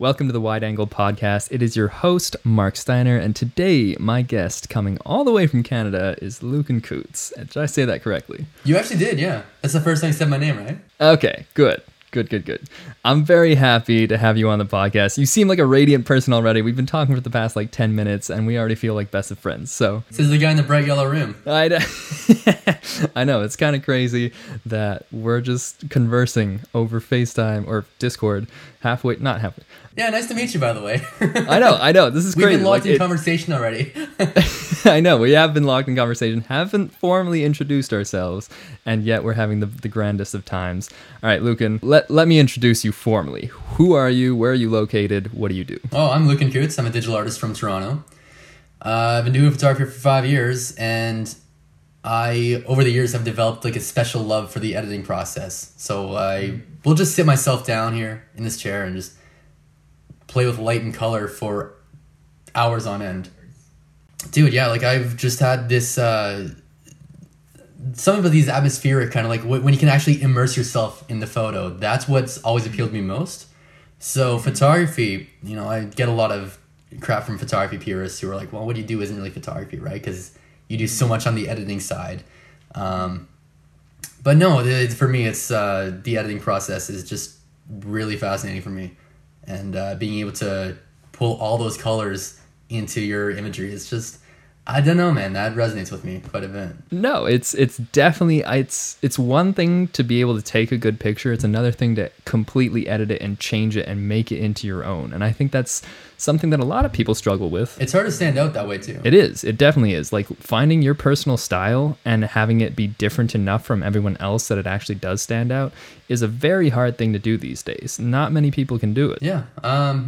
Welcome to the Wide Angle Podcast. It is your host, Mark Steiner, and today my guest coming all the way from Canada is Lucan Coutts. Did I say that correctly? You actually did, yeah. That's the first time you said my name, right? Okay, good. I'm very happy to have you on the podcast. You seem like a radiant person already. We've been talking for the past like 10 minutes and we already feel like best of friends. So this is the guy in the bright yellow room. I know, it's kind of crazy that we're just conversing over FaceTime or Discord not halfway. Yeah, nice to meet you, by the way. I know. This is crazy. We've been locked in conversation already. I know, we have been locked in conversation, haven't formally introduced ourselves, and yet we're having the grandest of times. All right, Lucan, let me introduce you formally. Who are you? Where are you located? What do you do? Oh, I'm Lucan Coutts. I'm a digital artist from Toronto. I've been doing photography for 5 years, and I, over the years, have developed like a special love for the editing process. So I will just sit myself down here in this chair and just play with light and color for hours on end. Dude, yeah, like I've just had this, some of these atmospheric kind of like when you can actually immerse yourself in the photo, that's what's always appealed to me most. So photography, you know, I get a lot of crap from photography purists who are like, well, what you do isn't really photography, right? Because you do so much on the editing side. But no, for me, it's the editing process is just really fascinating for me. And being able to pull all those colors into your imagery is just, I don't know, man, that resonates with me quite a bit. No, it's definitely, it's one thing to be able to take a good picture. It's another thing to completely edit it and change it and make it into your own. And I think that's something that a lot of people struggle with. It's hard to stand out that way too. It is. It definitely is. Like finding your personal style and having it be different enough from everyone else that it actually does stand out is a very hard thing to do these days. Not many people can do it. Yeah.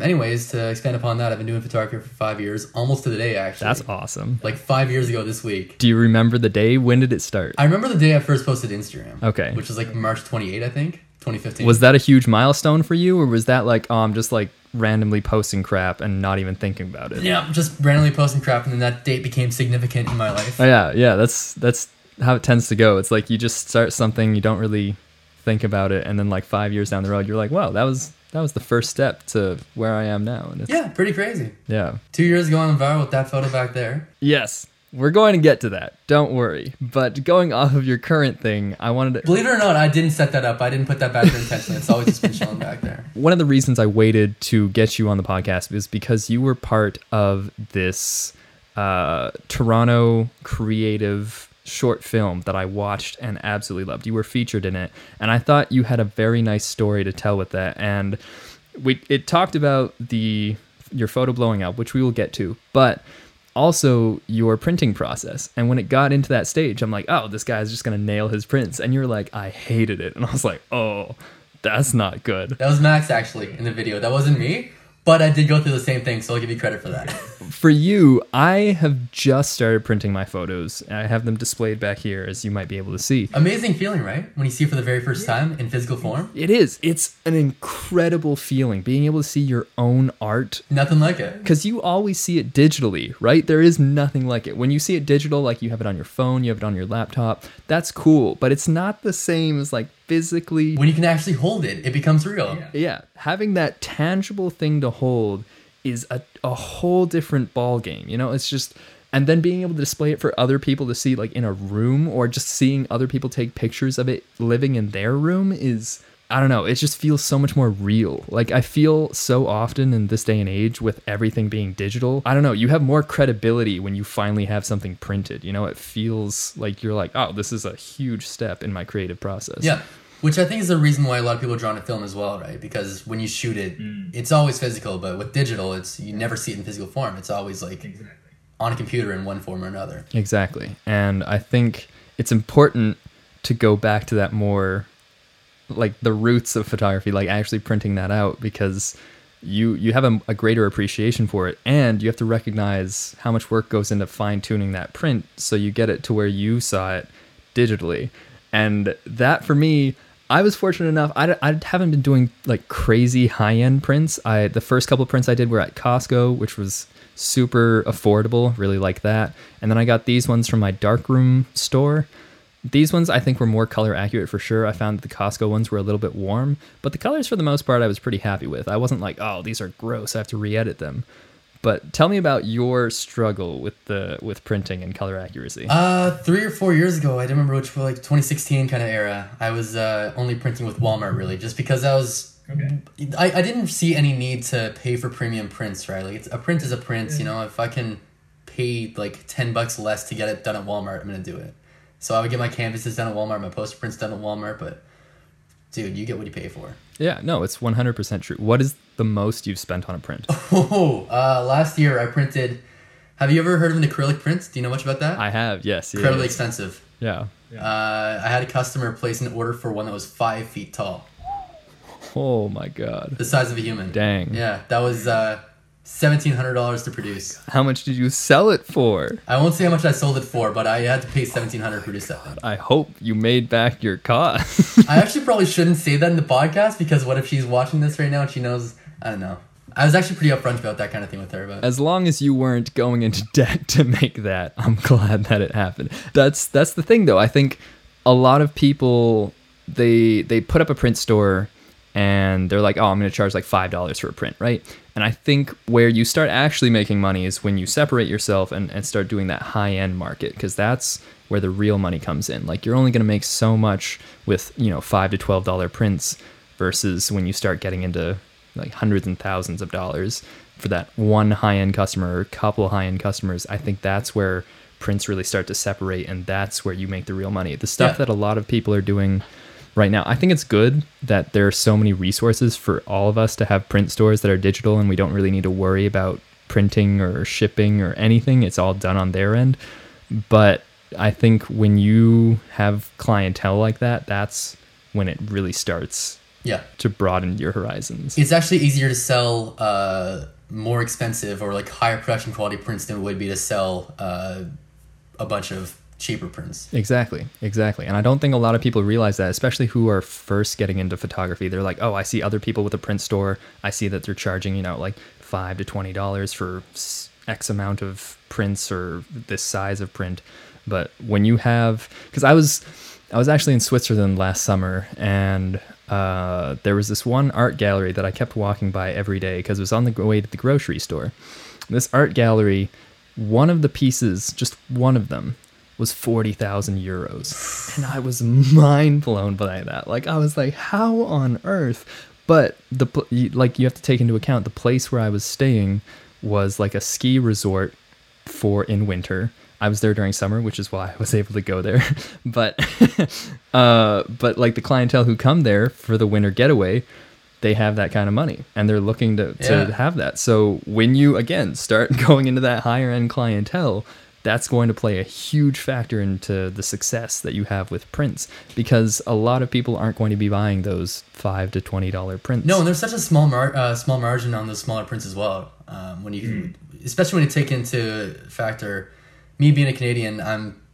Anyways, to expand upon that, I've been doing photography for 5 years, almost to the day actually. That's awesome. Like 5 years ago this week. Do you remember the day? When did it start? I remember the day I first posted Instagram. Okay. Which was like March 28, I think, 2015. Was that a huge milestone for you, or was that like, oh, I'm just like randomly posting crap and not even thinking about it? Yeah, just randomly posting crap, and then that date became significant in my life. Oh, yeah, that's how it tends to go. It's like you just start something, you don't really think about it, and then like 5 years down the road you're like, wow, that was the first step to where I am now. And it's, yeah, pretty crazy. Yeah, 2 years ago on viral with that photo back there. Yes, we're going to get to that, don't worry. But going off of your current thing, I wanted to... Believe it or not, I didn't set that up. I didn't put that back there intentionally. It's always just been chilling back there. One of the reasons I waited to get you on the podcast is because you were part of this Toronto creative short film that I watched and absolutely loved. You were featured in it, and I thought you had a very nice story to tell with that. And it talked about your photo blowing up, which we will get to, but also your printing process. And when it got into that stage, I'm like, oh, this guy's just gonna nail his prints. And you're like, I hated it. And I was like, oh, that's not good. That was Max actually in the video. That wasn't me, but I did go through the same thing, so I'll give you credit for that. For you, I have just started printing my photos, and I have them displayed back here, as you might be able to see. Amazing feeling, right? When you see it for the very first time in physical form. It is. It's an incredible feeling, being able to see your own art. Nothing like it. Because you always see it digitally, right? There is nothing like it. When you see it digital, like you have it on your phone, you have it on your laptop, that's cool, but it's not the same as like physically. When you can actually hold it, it becomes real. Yeah. Having that tangible thing to hold is a whole different ball game, you know? It's just, and then being able to display it for other people to see like in a room, or just seeing other people take pictures of it living in their room is, I don't know, it just feels so much more real. Like I feel so often in this day and age with everything being digital, I don't know, you have more credibility when you finally have something printed, you know? It feels like you're like, oh, this is a huge step in my creative process. Yeah. Which I think is the reason why a lot of people are drawn to film as well, right? Because when you shoot it, it's always physical, but with digital, it's you never see it in physical form. It's always like on a computer in one form or another. Exactly. And I think it's important to go back to that more, like the roots of photography, like actually printing that out, because you have a greater appreciation for it, and you have to recognize how much work goes into fine-tuning that print so you get it to where you saw it digitally. And that for me, I was fortunate enough, I haven't been doing like crazy high-end prints. The first couple of prints I did were at Costco, which was super affordable, really like that. And then I got these ones from my Darkroom store. These ones I think were more color accurate for sure. I found that the Costco ones were a little bit warm, but the colors for the most part I was pretty happy with. I wasn't like, oh, these are gross, I have to re-edit them. But tell me about your struggle with printing and color accuracy. 3 or 4 years ago, I don't remember which, like 2016 kind of era, I was only printing with Walmart really, just because I was, okay. I didn't see any need to pay for premium prints, right? Like it's, a print is a print, yeah. You know, if I can pay like $10 less to get it done at Walmart, I'm going to do it. So I would get my canvases done at Walmart, my poster prints done at Walmart, but dude, you get what you pay for. Yeah, no, it's 100% true. What is the most you've spent on a print? Oh, last year I printed... Have you ever heard of an acrylic print? Do you know much about that? I have, yes. Incredibly expensive. Yeah. I had a customer place an order for one that was 5 feet tall. Oh my God. The size of a human. Dang. Yeah, that was $1,700 to produce. How much did you sell it for? I won't say how much I sold it for, but I had to pay $1,700 to produce that thing. I hope you made back your cost. I actually probably shouldn't say that in the podcast, because what if she's watching this right now and she knows? I don't know. I was actually pretty upfront about that kind of thing with her. But as long as you weren't going into debt to make that, I'm glad that it happened. That's the thing, though. I think a lot of people, they put up a print store and they're like, oh, I'm going to charge like $5 for a print, right? And I think where you start actually making money is when you separate yourself and start doing that high-end market, because that's where the real money comes in. Like, you're only going to make so much with, you know, $5 to $12 prints versus when you start getting into like hundreds and thousands of dollars for that one high-end customer or couple high-end customers. I think that's where prints really start to separate, and that's where you make the real money. The stuff that a lot of people are doing right now, I think it's good that there are so many resources for all of us to have print stores that are digital, and we don't really need to worry about printing or shipping or anything. It's all done on their end. But I think when you have clientele like that, that's when it really starts to broaden your horizons. It's actually easier to sell more expensive or like higher production quality prints than it would be to sell a bunch of cheaper prints. Exactly. And I don't think a lot of people realize that, especially who are first getting into photography. They're like, oh, I see other people with a print store. I see that they're charging, you know, like $5 to $20 for X amount of prints or this size of print. But when you have, because I was actually in Switzerland last summer, and there was this one art gallery that I kept walking by every day because it was on the way to the grocery store. This art gallery, one of the pieces, just one of them, was 40,000 euros. And I was mind blown by that. Like, I was like, how on earth? But you have to take into account the place where I was staying was like a ski resort in winter. I was there during summer, which is why I was able to go there. But but like the clientele who come there for the winter getaway, they have that kind of money, and they're looking to have that. So when you, again, start going into that higher end clientele, that's going to play a huge factor into the success that you have with prints, because a lot of people aren't going to be buying those $5 to $20 prints. No, and there's such a small margin on those smaller prints as well. When you, especially when you take into factor, me being a Canadian,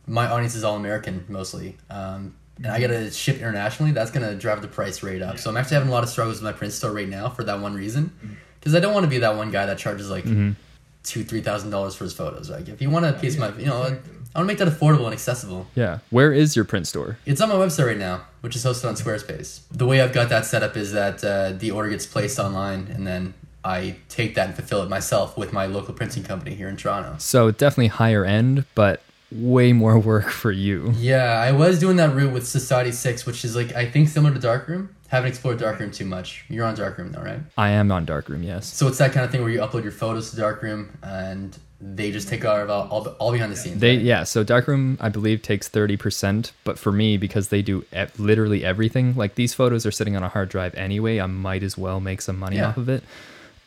my audience is all American mostly, and I gotta ship internationally. That's gonna drive the price rate up. So I'm actually having a lot of struggles with my print store right now for that one reason, because I don't want to be that one guy that charges like $2,000-$3,000 for his photos. Like, if you want a piece of my, you know, like, I want to make that affordable and accessible. Yeah. Where is your print store? It's on my website right now, which is hosted on Squarespace. The way I've got that set up is that the order gets placed online, and then I take that and fulfill it myself with my local printing company here in Toronto. So definitely higher end, but way more work for you. Yeah, I was doing that route with Society6, which is like, I think, similar to Darkroom. Haven't explored Darkroom too much. You're on Darkroom though, right? I am on Darkroom, yes. So it's that kind of thing where you upload your photos to Darkroom and they just take care of all behind the scenes. So Darkroom, I believe, takes 30%, but for me, because they do literally everything, like these photos are sitting on a hard drive anyway, I might as well make some money off of it.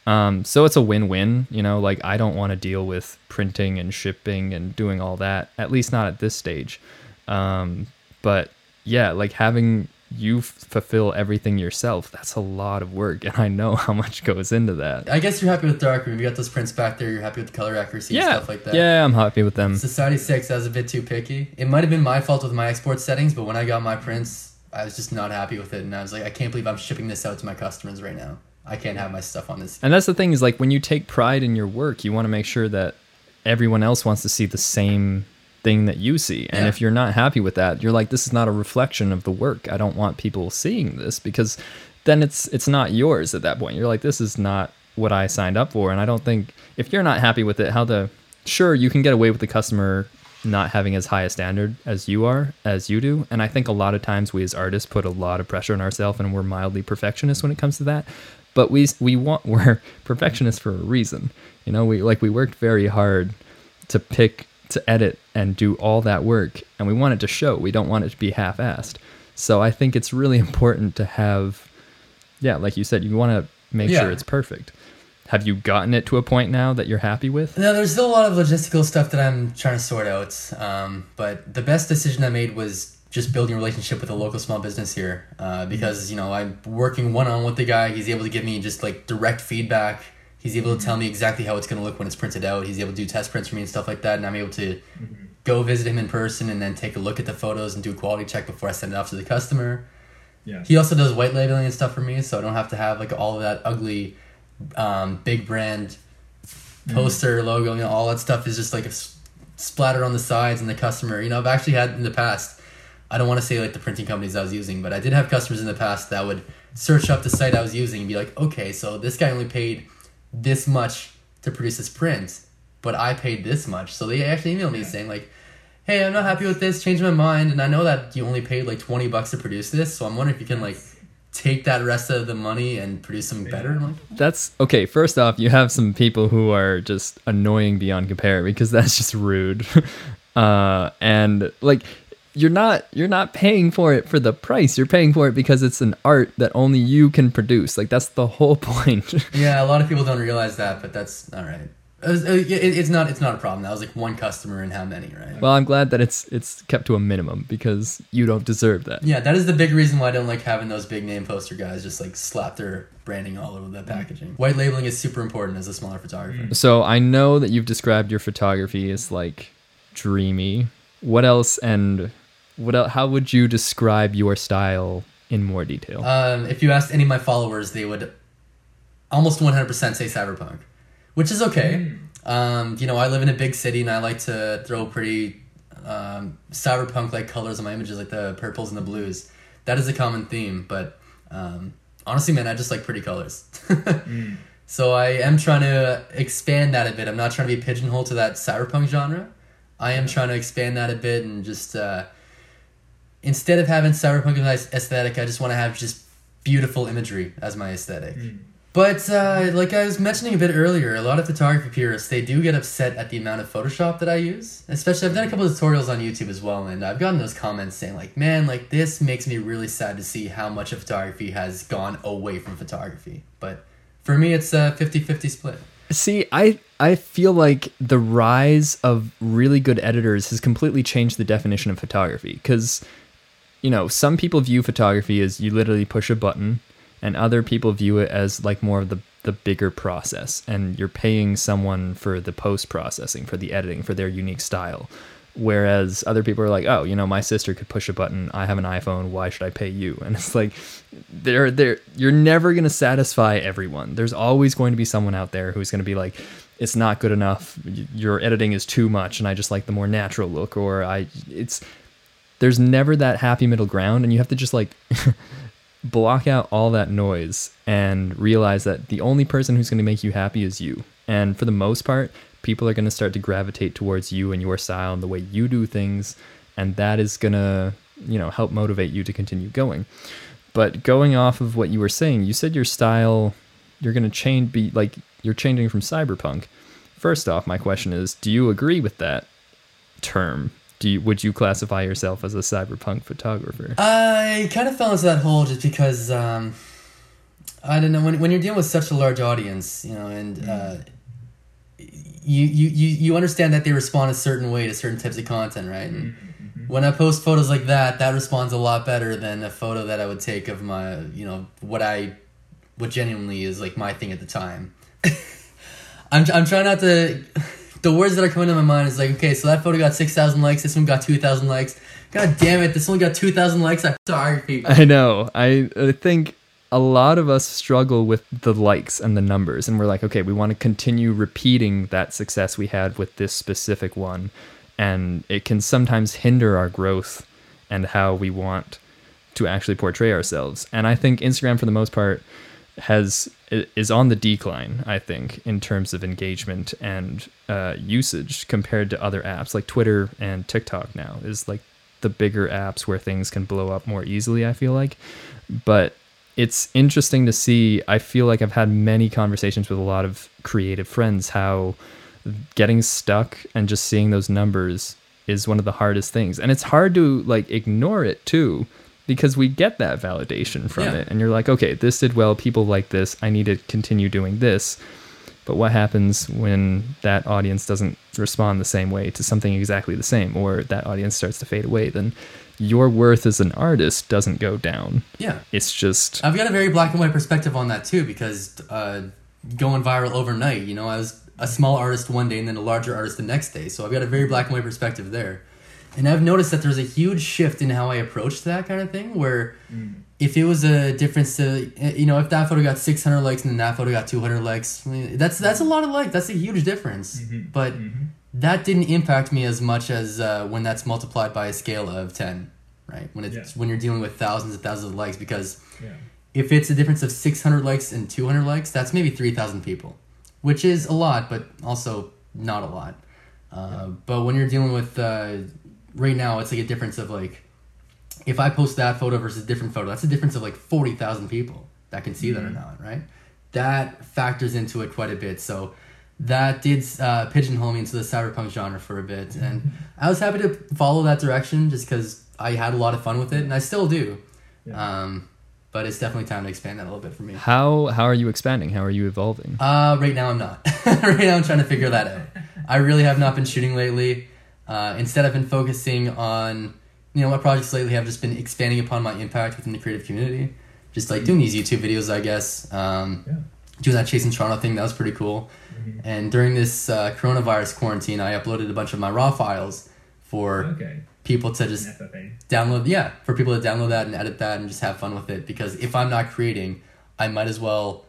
So it's a win-win, you know, like I don't want to deal with printing and shipping and doing all that, at least not at this stage. But yeah, like having you fulfill everything yourself, that's a lot of work, and I know how much goes into that. I guess you're happy with Darkroom. You got those prints back there. You're happy with the color accuracy and stuff like that. Yeah, I'm happy with them. Society6, I was a bit too picky. It might have been my fault with my export settings, but when I got my prints, I was just not happy with it, and I was like, I can't believe I'm shipping this out to my customers right now. I can't have my stuff on this. And that's the thing, is like when you take pride in your work, you want to make sure that everyone else wants to see the same thing that you see. And if you're not happy with that, you're like, this is not a reflection of the work. I don't want people seeing this, because then it's not yours at that point. You're like, this is not what I signed up for. And I don't think, if you're not happy with it, sure, you can get away with the customer not having as high a standard as you do. And I think a lot of times we as artists put a lot of pressure on ourselves, and we're mildly perfectionist when it comes to that. But we're perfectionists for a reason. You know, we worked very hard to pick, to edit and do all that work, and we want it to show. We don't want it to be half-assed. So I think it's really important to have, like you said, you want to make sure it's perfect. Have you gotten it to a point now that you're happy with? No, there's still a lot of logistical stuff that I'm trying to sort out. But the best decision I made was just building a relationship with a local small business here. Because, you know, I'm working one-on-one with the guy. He's able to give me just like direct feedback. He's able to tell me exactly how it's going to look when it's printed out. He's able to do test prints for me and stuff like that. And I'm able to go visit him in person and then take a look at the photos and do a quality check before I send it off to the customer. Yeah. He also does white labeling and stuff for me, so I don't have to have like all of that ugly big brand poster logo. You know, all that stuff is just like splattered on the sides and the customer. You know, I've actually had in the past, I don't want to say like the printing companies I was using, but I did have customers in the past that would search up the site I was using and be like, okay, so this guy only paid this much to produce this print, but I paid this much. So they actually emailed me saying like, hey, I'm not happy with this, changed my mind, and I know that you only paid like $20 to produce this, so I'm wondering if you can like take that rest of the money and produce something better. I'm like, that's okay. First off, you have some people who are just annoying beyond compare, because that's just rude. And like, you're not paying for it for the price. You're paying for it because it's an art that only you can produce. Like, that's the whole point. Yeah, a lot of people don't realize that, but that's all right. It's not a problem. That was like one customer and how many, right? Well, I'm glad that it's kept to a minimum, because you don't deserve that. Yeah, that is the big reason why I don't like having those big name poster guys just like slap their branding all over the packaging. White labeling is super important as a smaller photographer. So I know that you've described your photography as like dreamy. What else? How would you describe your style in more detail? If you asked any of my followers, they would almost 100% say cyberpunk, which is okay. You know, I live in a big city, and I like to throw pretty cyberpunk-like colors on my images, like the purples and the blues. That is a common theme, but honestly, man, I just like pretty colors. So I am trying to expand that a bit. I'm not trying to be pigeonholed to that cyberpunk genre. I am trying to expand that a bit, and just instead of having cyberpunk aesthetic, I just want to have just beautiful imagery as my aesthetic. But like I was mentioning a bit earlier, a lot of photography purists, they do get upset at the amount of Photoshop that I use. Especially, I've done a couple of tutorials on YouTube as well, and I've gotten those comments saying like, man, like this makes me really sad to see how much of photography has gone away from photography. But for me, it's a 50-50 split. See, I feel like the rise of really good editors has completely changed the definition of photography. Because, you know, some people view photography as you literally push a button, and other people view it as like more of the bigger process, and you're paying someone for the post-processing, for the editing, for their unique style. Whereas other people are like, oh, you know, my sister could push a button, I have an iPhone, why should I pay you? And it's like, you're never going to satisfy everyone. There's always going to be someone out there who's going to be like, it's not good enough, your editing is too much, and I just like the more natural look, there's never that happy middle ground, and you have to just like block out all that noise and realize that the only person who's going to make you happy is you. And for the most part, people are going to start to gravitate towards you and your style and the way you do things, and that is going to, you know, help motivate you to continue going. But going off of what you were saying, you said your style, you're going to change, be like, you're changing from cyberpunk. First off, my question is, do you agree with that term? Would you classify yourself as a cyberpunk photographer? I kind of fell into that hole just because I don't know, when you're dealing with such a large audience, you know, and you understand that they respond a certain way to certain types of content, right? And when I post photos like that, that responds a lot better than a photo that I would take of my, you know, what genuinely is like my thing at the time. I'm trying not to, the words that are coming to my mind is like, okay, so that photo got 6,000 likes, this one got 2,000 likes. God damn it, this one got 2,000 likes. I know. I think a lot of us struggle with the likes and the numbers, and we're like, okay, we want to continue repeating that success we had with this specific one, And it can sometimes hinder our growth and how we want to actually portray ourselves. And I think Instagram, for the most part, is on the decline, I think, in terms of engagement and usage compared to other apps like Twitter and TikTok now is like the bigger apps where things can blow up more easily, I feel like. But it's interesting to see. I feel like I've had many conversations with a lot of creative friends how getting stuck and just seeing those numbers is one of the hardest things. And it's hard to like ignore it too, because we get that validation from it. And you're like, okay, this did well. People like this. I need to continue doing this. But what happens when that audience doesn't respond the same way to something exactly the same, or that audience starts to fade away? Then your worth as an artist doesn't go down. Yeah. It's just... I've got a very black and white perspective on that too, because going viral overnight, you know, I was a small artist one day and then a larger artist the next day. So I've got a very black and white perspective there. And I've noticed that there's a huge shift in how I approach that kind of thing, where if it was a difference to, you know, if that photo got 600 likes and then that photo got 200 likes, I mean, that's a lot of likes. That's a huge difference. Mm-hmm. But that didn't impact me as much as when that's multiplied by a scale of 10, right? When it's when you're dealing with thousands and thousands of likes, because if it's a difference of 600 likes and 200 likes, that's maybe 3,000 people, which is a lot, but also not a lot. But when you're dealing with... right now, it's like a difference of like, if I post that photo versus a different photo, that's a difference of like 40,000 people that can see that or not, right? That factors into it quite a bit. So that did pigeonhole me into the cyberpunk genre for a bit. And I was happy to follow that direction just because I had a lot of fun with it, and I still do. Yeah. But it's definitely time to expand that a little bit for me. How are you expanding? How are you evolving? Right now, I'm not. Right now, I'm trying to figure that out. I really have not been shooting lately. Instead, I've been focusing on, you know, my projects lately have just been expanding upon my impact within the creative community. Just like doing these YouTube videos, I guess. Doing that Chasing Toronto thing, that was pretty cool. And during this coronavirus quarantine, I uploaded a bunch of my raw files for people to just download. Yeah, for people to download that and edit that and just have fun with it. Because if I'm not creating, I might as well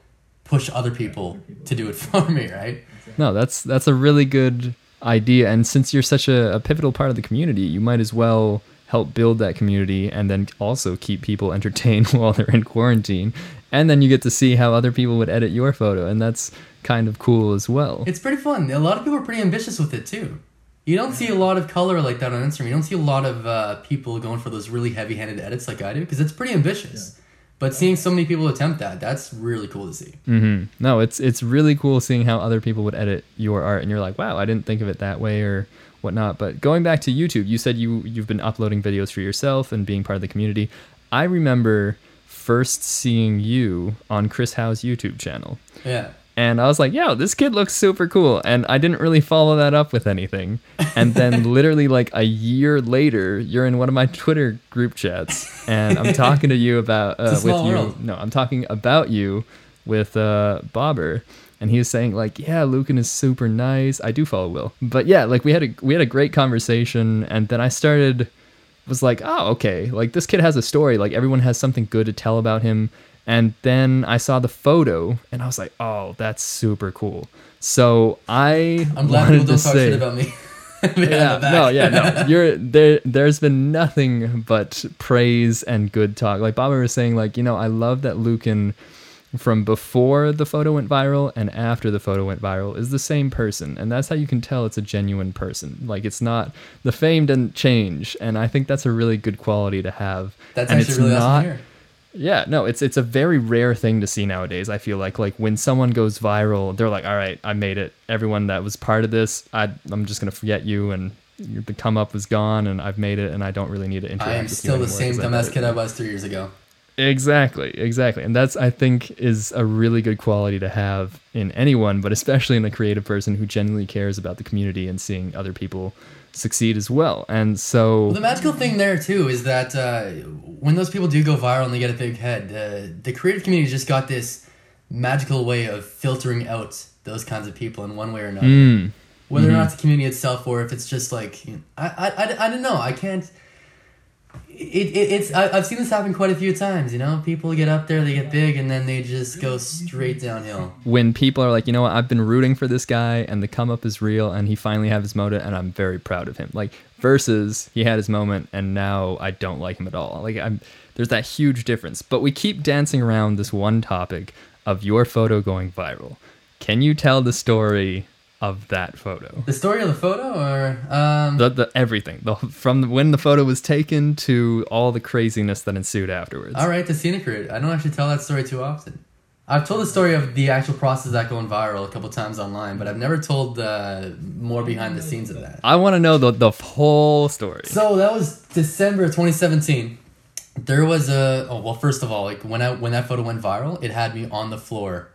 push other people to do it for me, right? No, that's a really good idea, and since you're such a pivotal part of the community, you might as well help build that community and then also keep people entertained while they're in quarantine, and then you get to see how other people would edit your photo, and that's kind of cool as well. It's pretty fun. A lot of people are pretty ambitious with it too. You don't see a lot of color like that on Instagram. You don't see a lot of people going for those really heavy-handed edits like I do, because it's pretty ambitious. But seeing so many people attempt that's really cool to see. No, it's really cool seeing how other people would edit your art, and you're like, wow, I didn't think of it that way or whatnot. But going back to YouTube, you said you've been uploading videos for yourself and being part of the community. I remember first seeing you on Chris Howe's YouTube channel. Yeah. And I was like, yo, this kid looks super cool. And I didn't really follow that up with anything. And then literally like a year later, you're in one of my Twitter group chats. And I'm talking to you about, I'm talking about you with Bobber. And he was saying like, yeah, Lucan is super nice. I do follow Will. But yeah, like we had a great conversation. And then I was like, oh, okay. Like this kid has a story. Like everyone has something good to tell about him. And then I saw the photo, and I was like, "Oh, that's super cool." So I'm glad people don't talk shit about me. There's been nothing but praise and good talk. Like Bobby was saying, like, you know, I love that Lucan, from before the photo went viral and after the photo went viral, is the same person, and that's how you can tell it's a genuine person. Like it's not, the fame didn't change, and I think that's a really good quality to have. That's and actually it's really not, awesome to hear. Yeah, no, it's a very rare thing to see nowadays. I feel like when someone goes viral, they're like, all right, I made it. Everyone that was part of this, I'm just going to forget you, and the come up was gone, and I've made it, and I don't really need to interact with you. I am still the same dumbass kid I was 3 years ago. Exactly. And that's, I think, is a really good quality to have in anyone, but especially in a creative person who genuinely cares about the community and seeing other people succeed as well. And so the magical thing there too is that when those people do go viral and they get a big head, the creative community just got this magical way of filtering out those kinds of people in one way or another, whether or not it's the community itself or if it's just like, you know, I don't know, I can't, I've seen this happen quite a few times, you know? People get up there, they get big, and then they just go straight downhill. When people are like, you know what, I've been rooting for this guy, and the come-up is real, and he finally had his moment, and I'm very proud of him. Like, versus, he had his moment, and now I don't like him at all. Like, there's that huge difference. But we keep dancing around this one topic of your photo going viral. Can you tell the story of that photo? The story of the photo, or the everything, from when the photo was taken to all the craziness that ensued afterwards. All right, the scenic route. I don't actually tell that story too often. I've told the story of the actual process that going viral a couple times online, but I've never told more behind the scenes of that. I want to know the whole story. So that was December of 2017. There was first of all, like when that photo went viral, it had me on the floor.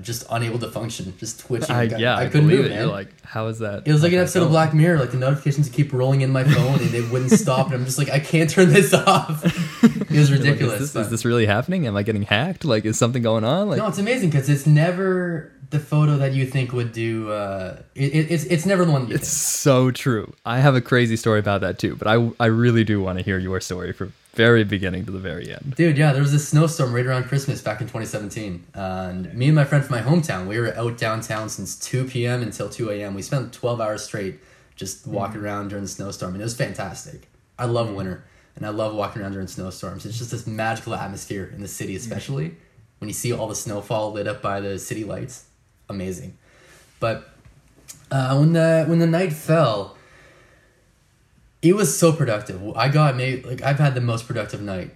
Just unable to function, just twitching. I couldn't move, man. You're like, how is that? It was like an episode of Black Mirror. Like the notifications keep rolling in my phone and they wouldn't stop. And I'm just like, I can't turn this off. It was ridiculous. Like, is this really happening? Am I getting hacked? Like, is something going on? Like, no, it's amazing because it's never the photo that you think would do. It's never the one that you think. It's so true. I have a crazy story about that too, but I really do want to hear your story from very beginning to the very end. Dude, yeah, there was this snowstorm right around Christmas back in 2017. And me and my friend from my hometown, we were out downtown since 2 p.m. until 2 a.m. We spent 12 hours straight just walking around during the snowstorm. And it was fantastic. I love winter. And I love walking around during snowstorms. It's just this magical atmosphere in the city, especially when you see all the snowfall lit up by the city lights. Amazing. But when the night fell, it was so productive. I've had the most productive night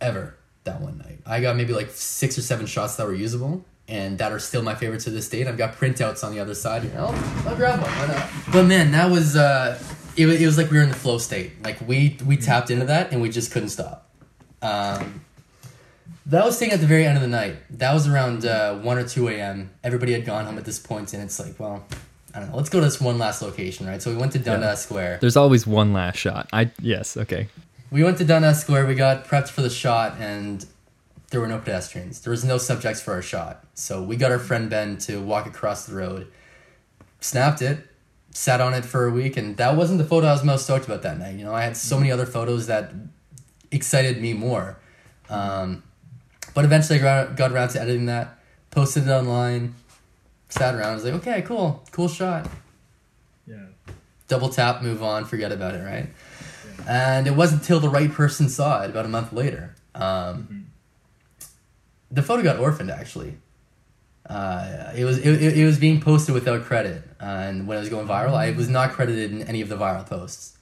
ever that one night. I got maybe like 6 or 7 shots that were usable and that are still my favorite to this day. And I've got printouts on the other side. You know, I'll grab one. Why not? But man, that was, it was like we were in the flow state. Like we tapped into that and we just couldn't stop. That was taken at the very end of the night. That was around 1 or 2 a.m. Everybody had gone home at this point and it's like, well, I don't know. Let's go to this one last location, right? So we went to Dundas Square. There's always one last shot. Yes, okay. We went to Dundas Square. We got prepped for the shot, and there were no pedestrians. There was no subjects for our shot. So we got our friend Ben to walk across the road, snapped it, sat on it for a week, and that wasn't the photo I was most stoked about that night. You know, I had so many other photos that excited me more. But eventually I got around to editing that, posted it online. Sat around, I was like, okay, cool shot. Yeah. Double tap, move on, forget about it, right? Yeah. And it wasn't till the right person saw it about a month later. The photo got orphaned, actually. It was being posted without credit, and when it was going viral, I was not credited in any of the viral posts.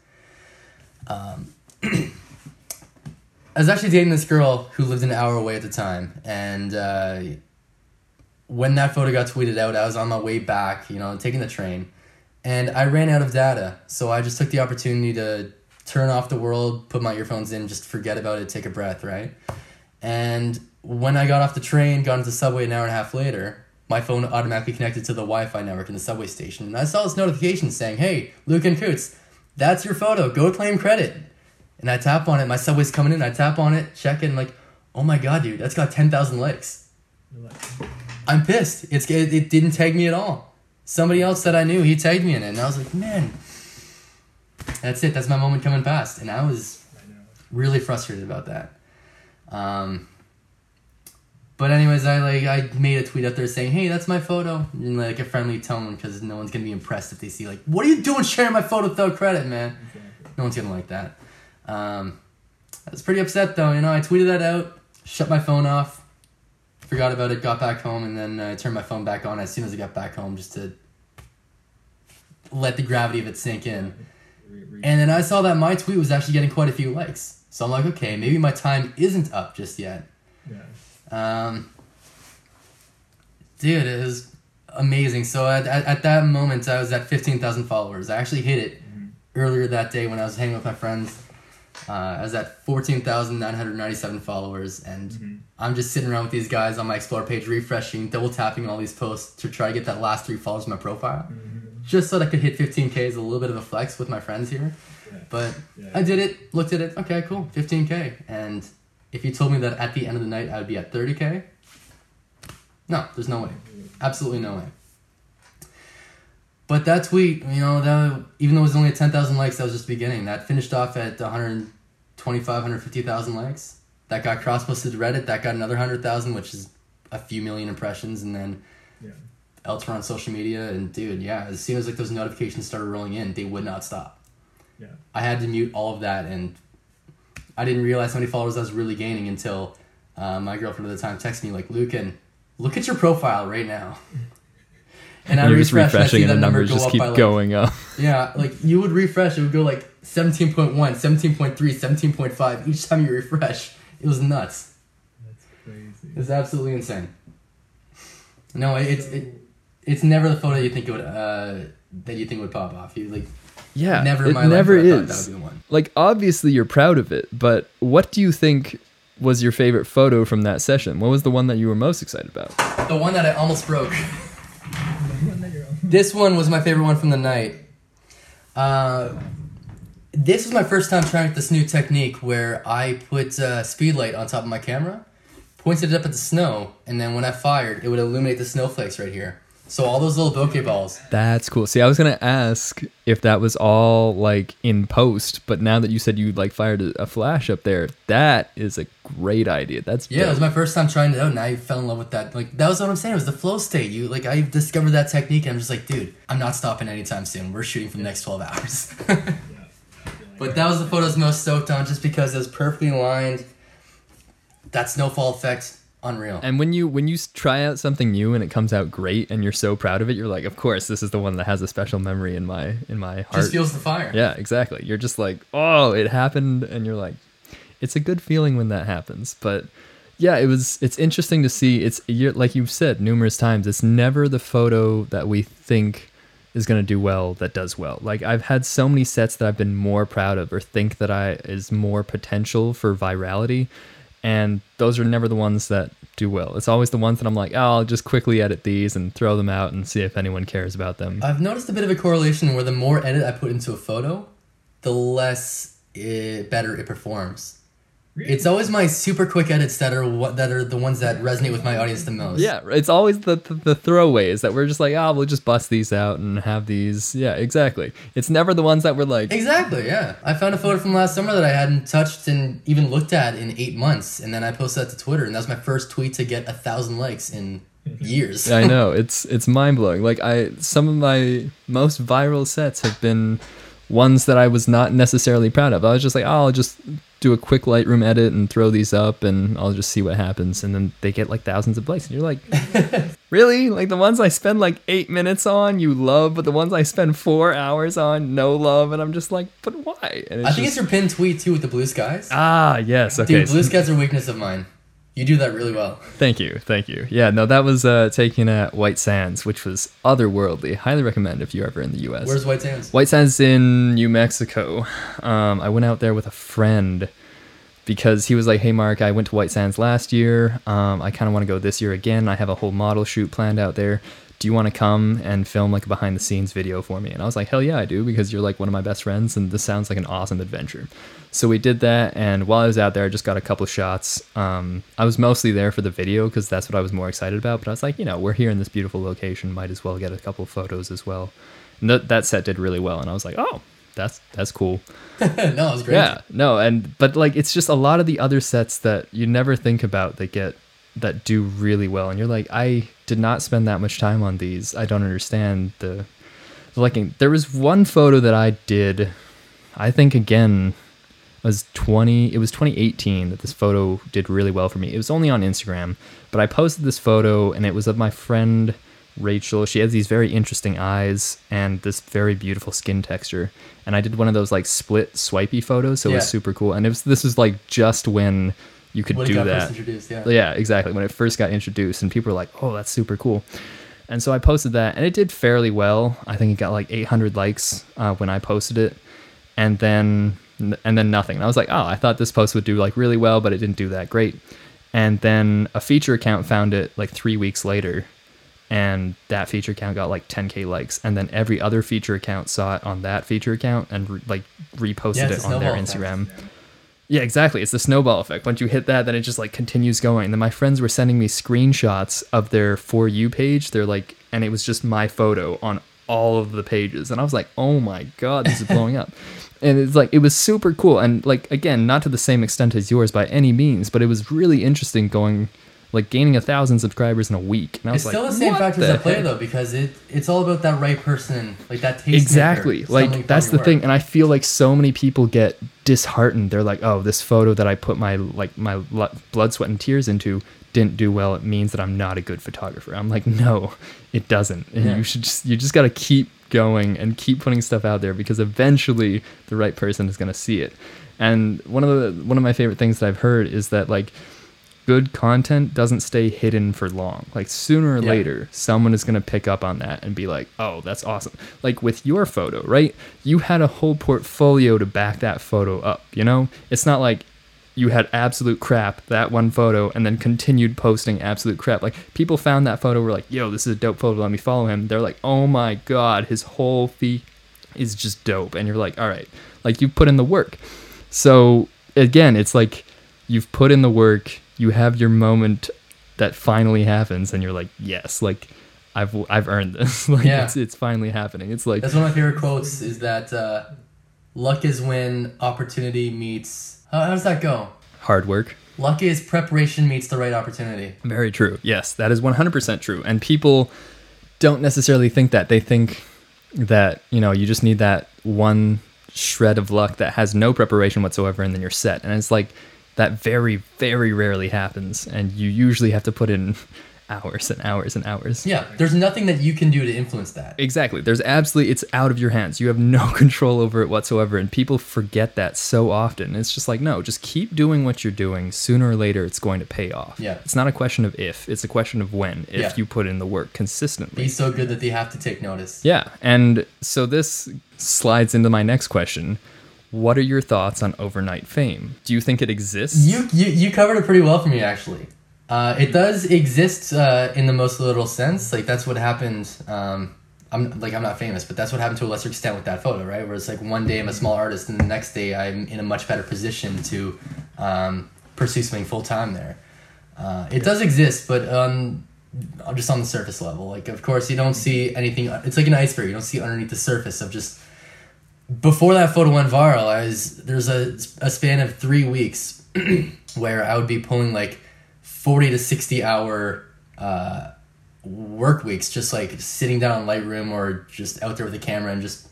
I was actually dating this girl who lived an hour away at the time, and when that photo got tweeted out, I was on my way back, you know, taking the train, and I ran out of data. So I just took the opportunity to turn off the world, put my earphones in, just forget about it, take a breath, right? And when I got off the train, got into the subway an hour and a half later, my phone automatically connected to the Wi-Fi network in the subway station. And I saw this notification saying, hey, Lucan Coutts, that's your photo. Go claim credit. And I tap on it. My subway's coming in. I tap on it, check it. I'm like, oh my God, dude, that's got 10,000 likes. I'm pissed. It didn't tag me at all. Somebody else that I knew, he tagged me in it. And I was like, man, that's it. That's my moment coming past. And I was really frustrated about that. But anyways, I made a tweet out there saying, hey, that's my photo. In like a friendly tone because no one's going to be impressed if they see like, what are you doing sharing my photo without credit, man? Exactly. No one's going to like that. I was pretty upset though. You know, I tweeted that out, shut my phone off. Forgot about it, got back home, and then I turned my phone back on as soon as I got back home just to let the gravity of it sink in. And then I saw that my tweet was actually getting quite a few likes. So I'm like, okay, maybe my time isn't up just yet. Yeah. Dude, it was amazing. So at that moment, I was at 15,000 followers. I actually hit it earlier that day when I was hanging with my friends. I was at 14,997 followers, and I'm just sitting around with these guys on my Explore page, refreshing, double tapping all these posts to try to get that last 3 followers in my profile, just so that I could hit 15K as a little bit of a flex with my friends here. Yeah. But I did it, looked at it, okay, cool, 15K. And if you told me that at the end of the night I would be at 30K, no, there's no way, absolutely no way. But that tweet, you know, that even though it was only at 10,000 likes, that was just the beginning. That finished off at 125, 150,000 likes. That got cross-posted to Reddit. That got another 100,000, which is a few million impressions. And then elsewhere on social media. And dude, yeah, as soon as like those notifications started rolling in, they would not stop. Yeah, I had to mute all of that, and I didn't realize how many followers I was really gaining until my girlfriend at the time texted me like, Lucan, look at your profile right now. And I refreshed, and I see that number go up by like, going up. Yeah, like you would refresh, it would go like 17.1, 17.3, 17.5 each time you refresh. It was nuts. That's crazy. It's absolutely insane. No, it's never the photo you think it would that you think would pop off. You like, yeah, never in my life would have thought that would be the one. Like, obviously you're proud of it, but what do you think was your favorite photo from that session? What was the one that you were most excited about? The one that I almost broke. This one was my favorite one from the night. This was my first time trying this new technique where I put speedlight on top of my camera, pointed it up at the snow, and then when I fired, it would illuminate the snowflakes right here. So all those little bokeh balls. That's cool. See, I was going to ask if that was all like in post, but now that you said you like fired a flash up there, that is a great idea. That's dope. Yeah, it was my first time trying it out, and I fell in love with that. Like, that was what I'm saying. It was the flow state. You like, I discovered that technique, and I'm just like, dude, I'm not stopping anytime soon. We're shooting for the next 12 hours. But that was the photo I was most stoked on, just because it was perfectly aligned. That snowfall effect. Unreal. And when you try out something new and it comes out great and you're so proud of it, you're like, of course, this is the one that has a special memory in my heart. Just feels the fire. Yeah, exactly. You're just like, oh, it happened, and you're like, it's a good feeling when that happens. But yeah, it's interesting to see. Like you've said numerous times, it's never the photo that we think is going to do well that does well. Like, I've had so many sets that I've been more proud of or think that is more potential for virality, and those are never the ones that do well. It's always the ones that I'm like, oh, I'll just quickly edit these and throw them out and see if anyone cares about them. I've noticed a bit of a correlation where the more edit I put into a photo, the less better it performs. Really? It's always my super quick edits that are the ones that resonate with my audience the most. Yeah, it's always the throwaways that we're just like, we'll just bust these out and have these. Yeah, exactly. It's never the ones that we're like... Exactly, yeah. I found a photo from last summer that I hadn't touched and even looked at in 8 months, and then I posted that to Twitter, and that was my first tweet to get 1,000 likes in years. I know, it's mind-blowing. Like, some of my most viral sets have been ones that I was not necessarily proud of. I was just like, I'll just... do a quick Lightroom edit and throw these up and I'll just see what happens. And then they get like thousands of likes. And you're like, really? Like the ones I spend like 8 minutes on, you love, but the ones I spend 4 hours on, no love. And I'm just like, but why? And I think it's your pinned tweet too with the blue skies. Ah, yes. Okay. Dude, blue skies are a weakness of mine. You do that really well. Thank you. Yeah, no, that was taken at White Sands, which was otherworldly. Highly recommend if you're ever in the U.S. Where's White Sands? White Sands in New Mexico. I went out there with a friend because he was like, hey, Mark, I went to White Sands last year. I kind of want to go this year again. I have a whole model shoot planned out there. Do you want to come and film like a behind the scenes video for me? And I was like, hell yeah, I do, because you're like one of my best friends and this sounds like an awesome adventure. So we did that, and while I was out there, I just got a couple shots. I was mostly there for the video because that's what I was more excited about, but I was like, you know, we're here in this beautiful location, might as well get a couple photos as well. And that set did really well, and I was like, oh, that's cool. No, it was great. Yeah, no, but like, it's just a lot of the other sets that you never think about that do really well, and you're like, I did not spend that much time on these. I don't understand the liking. There was one photo that I did, I think again... It was 2018 that this photo did really well for me. It was only on Instagram, but I posted this photo, and it was of my friend Rachel. She has these very interesting eyes and this very beautiful skin texture. And I did one of those like split swipey photos, so it was super cool. And this was like just when you could do that. When it got first introduced, yeah. Yeah, exactly. When it first got introduced, and people were like, "Oh, that's super cool." And so I posted that, and it did fairly well. I think it got like 800 likes when I posted it, and then nothing. And I was like, I thought this post would do like really well, but it didn't do that great. And then a feature account found it like 3 weeks later, and that feature account got like 10,000 likes. And then every other feature account saw it on that feature account and reposted it on their Instagram. Yeah, exactly. It's the snowball effect. Once you hit that, then it just like continues going. And then my friends were sending me screenshots of their For You page. And it was just my photo on all of the pages. And I was like, oh my God, this is blowing up. And it's like, it was super cool. And like, again, not to the same extent as yours by any means, but it was really interesting going, like gaining 1,000 subscribers in a week. And I was like, it's still the same factor as a player though, because it's all about that right person, like that taste. Exactly. Like that's the thing. And I feel like so many people get disheartened. They're like, oh, this photo that I put my blood, sweat and tears into didn't do well. It means that I'm not a good photographer. I'm like, no, it doesn't. And yeah. you just got to keep going and keep putting stuff out there, because eventually the right person is going to see it. And one of my favorite things that I've heard is that like good content doesn't stay hidden for long. Like sooner or later, someone is going to pick up on that and be like, oh, that's awesome. Like with your photo, right? You had a whole portfolio to back that photo up, you know? It's not like you had absolute crap, that one photo, and then continued posting absolute crap. Like people found that photo, were like, yo, this is a dope photo, let me follow him. They're like, oh my God, his whole feed is just dope. And you're like, all right, like you put in the work. So again, it's like you've put in the work, you have your moment that finally happens, and you're like, yes, like I've earned this. Like it's finally happening. It's like, that's one of my favorite quotes, is that luck is when opportunity meets, how does that go? Hard work. Luck is preparation meets the right opportunity. Very true. Yes, that is 100% true. And people don't necessarily think that. They think that, you know, you just need that one shred of luck that has no preparation whatsoever, and then you're set. And it's like, that very, very rarely happens, and you usually have to put in hours and hours and hours. Yeah, there's nothing that you can do to influence that. Exactly. There's absolutely, it's out of your hands. You have no control over it whatsoever, and people forget that so often. It's just like, no, just keep doing what you're doing. Sooner or later, it's going to pay off. Yeah. It's not a question of if, it's a question of when, if you put in the work consistently. Be so good that they have to take notice. Yeah, and so this slides into my next question. What are your thoughts on overnight fame? Do you think it exists? You covered it pretty well for me, actually. It does exist in the most literal sense. Like, that's what happened. I'm not famous, but that's what happened to a lesser extent with that photo, right? Where it's like, one day I'm a small artist, and the next day I'm in a much better position to pursue something full-time there. It does exist, but just on the surface level. Like, of course, you don't see anything. It's like an iceberg. You don't see underneath the surface of just... Before that photo went viral, there's a span of 3 weeks where I would be pulling like 40 to 60 hour work weeks, just like sitting down in Lightroom or just out there with the camera and just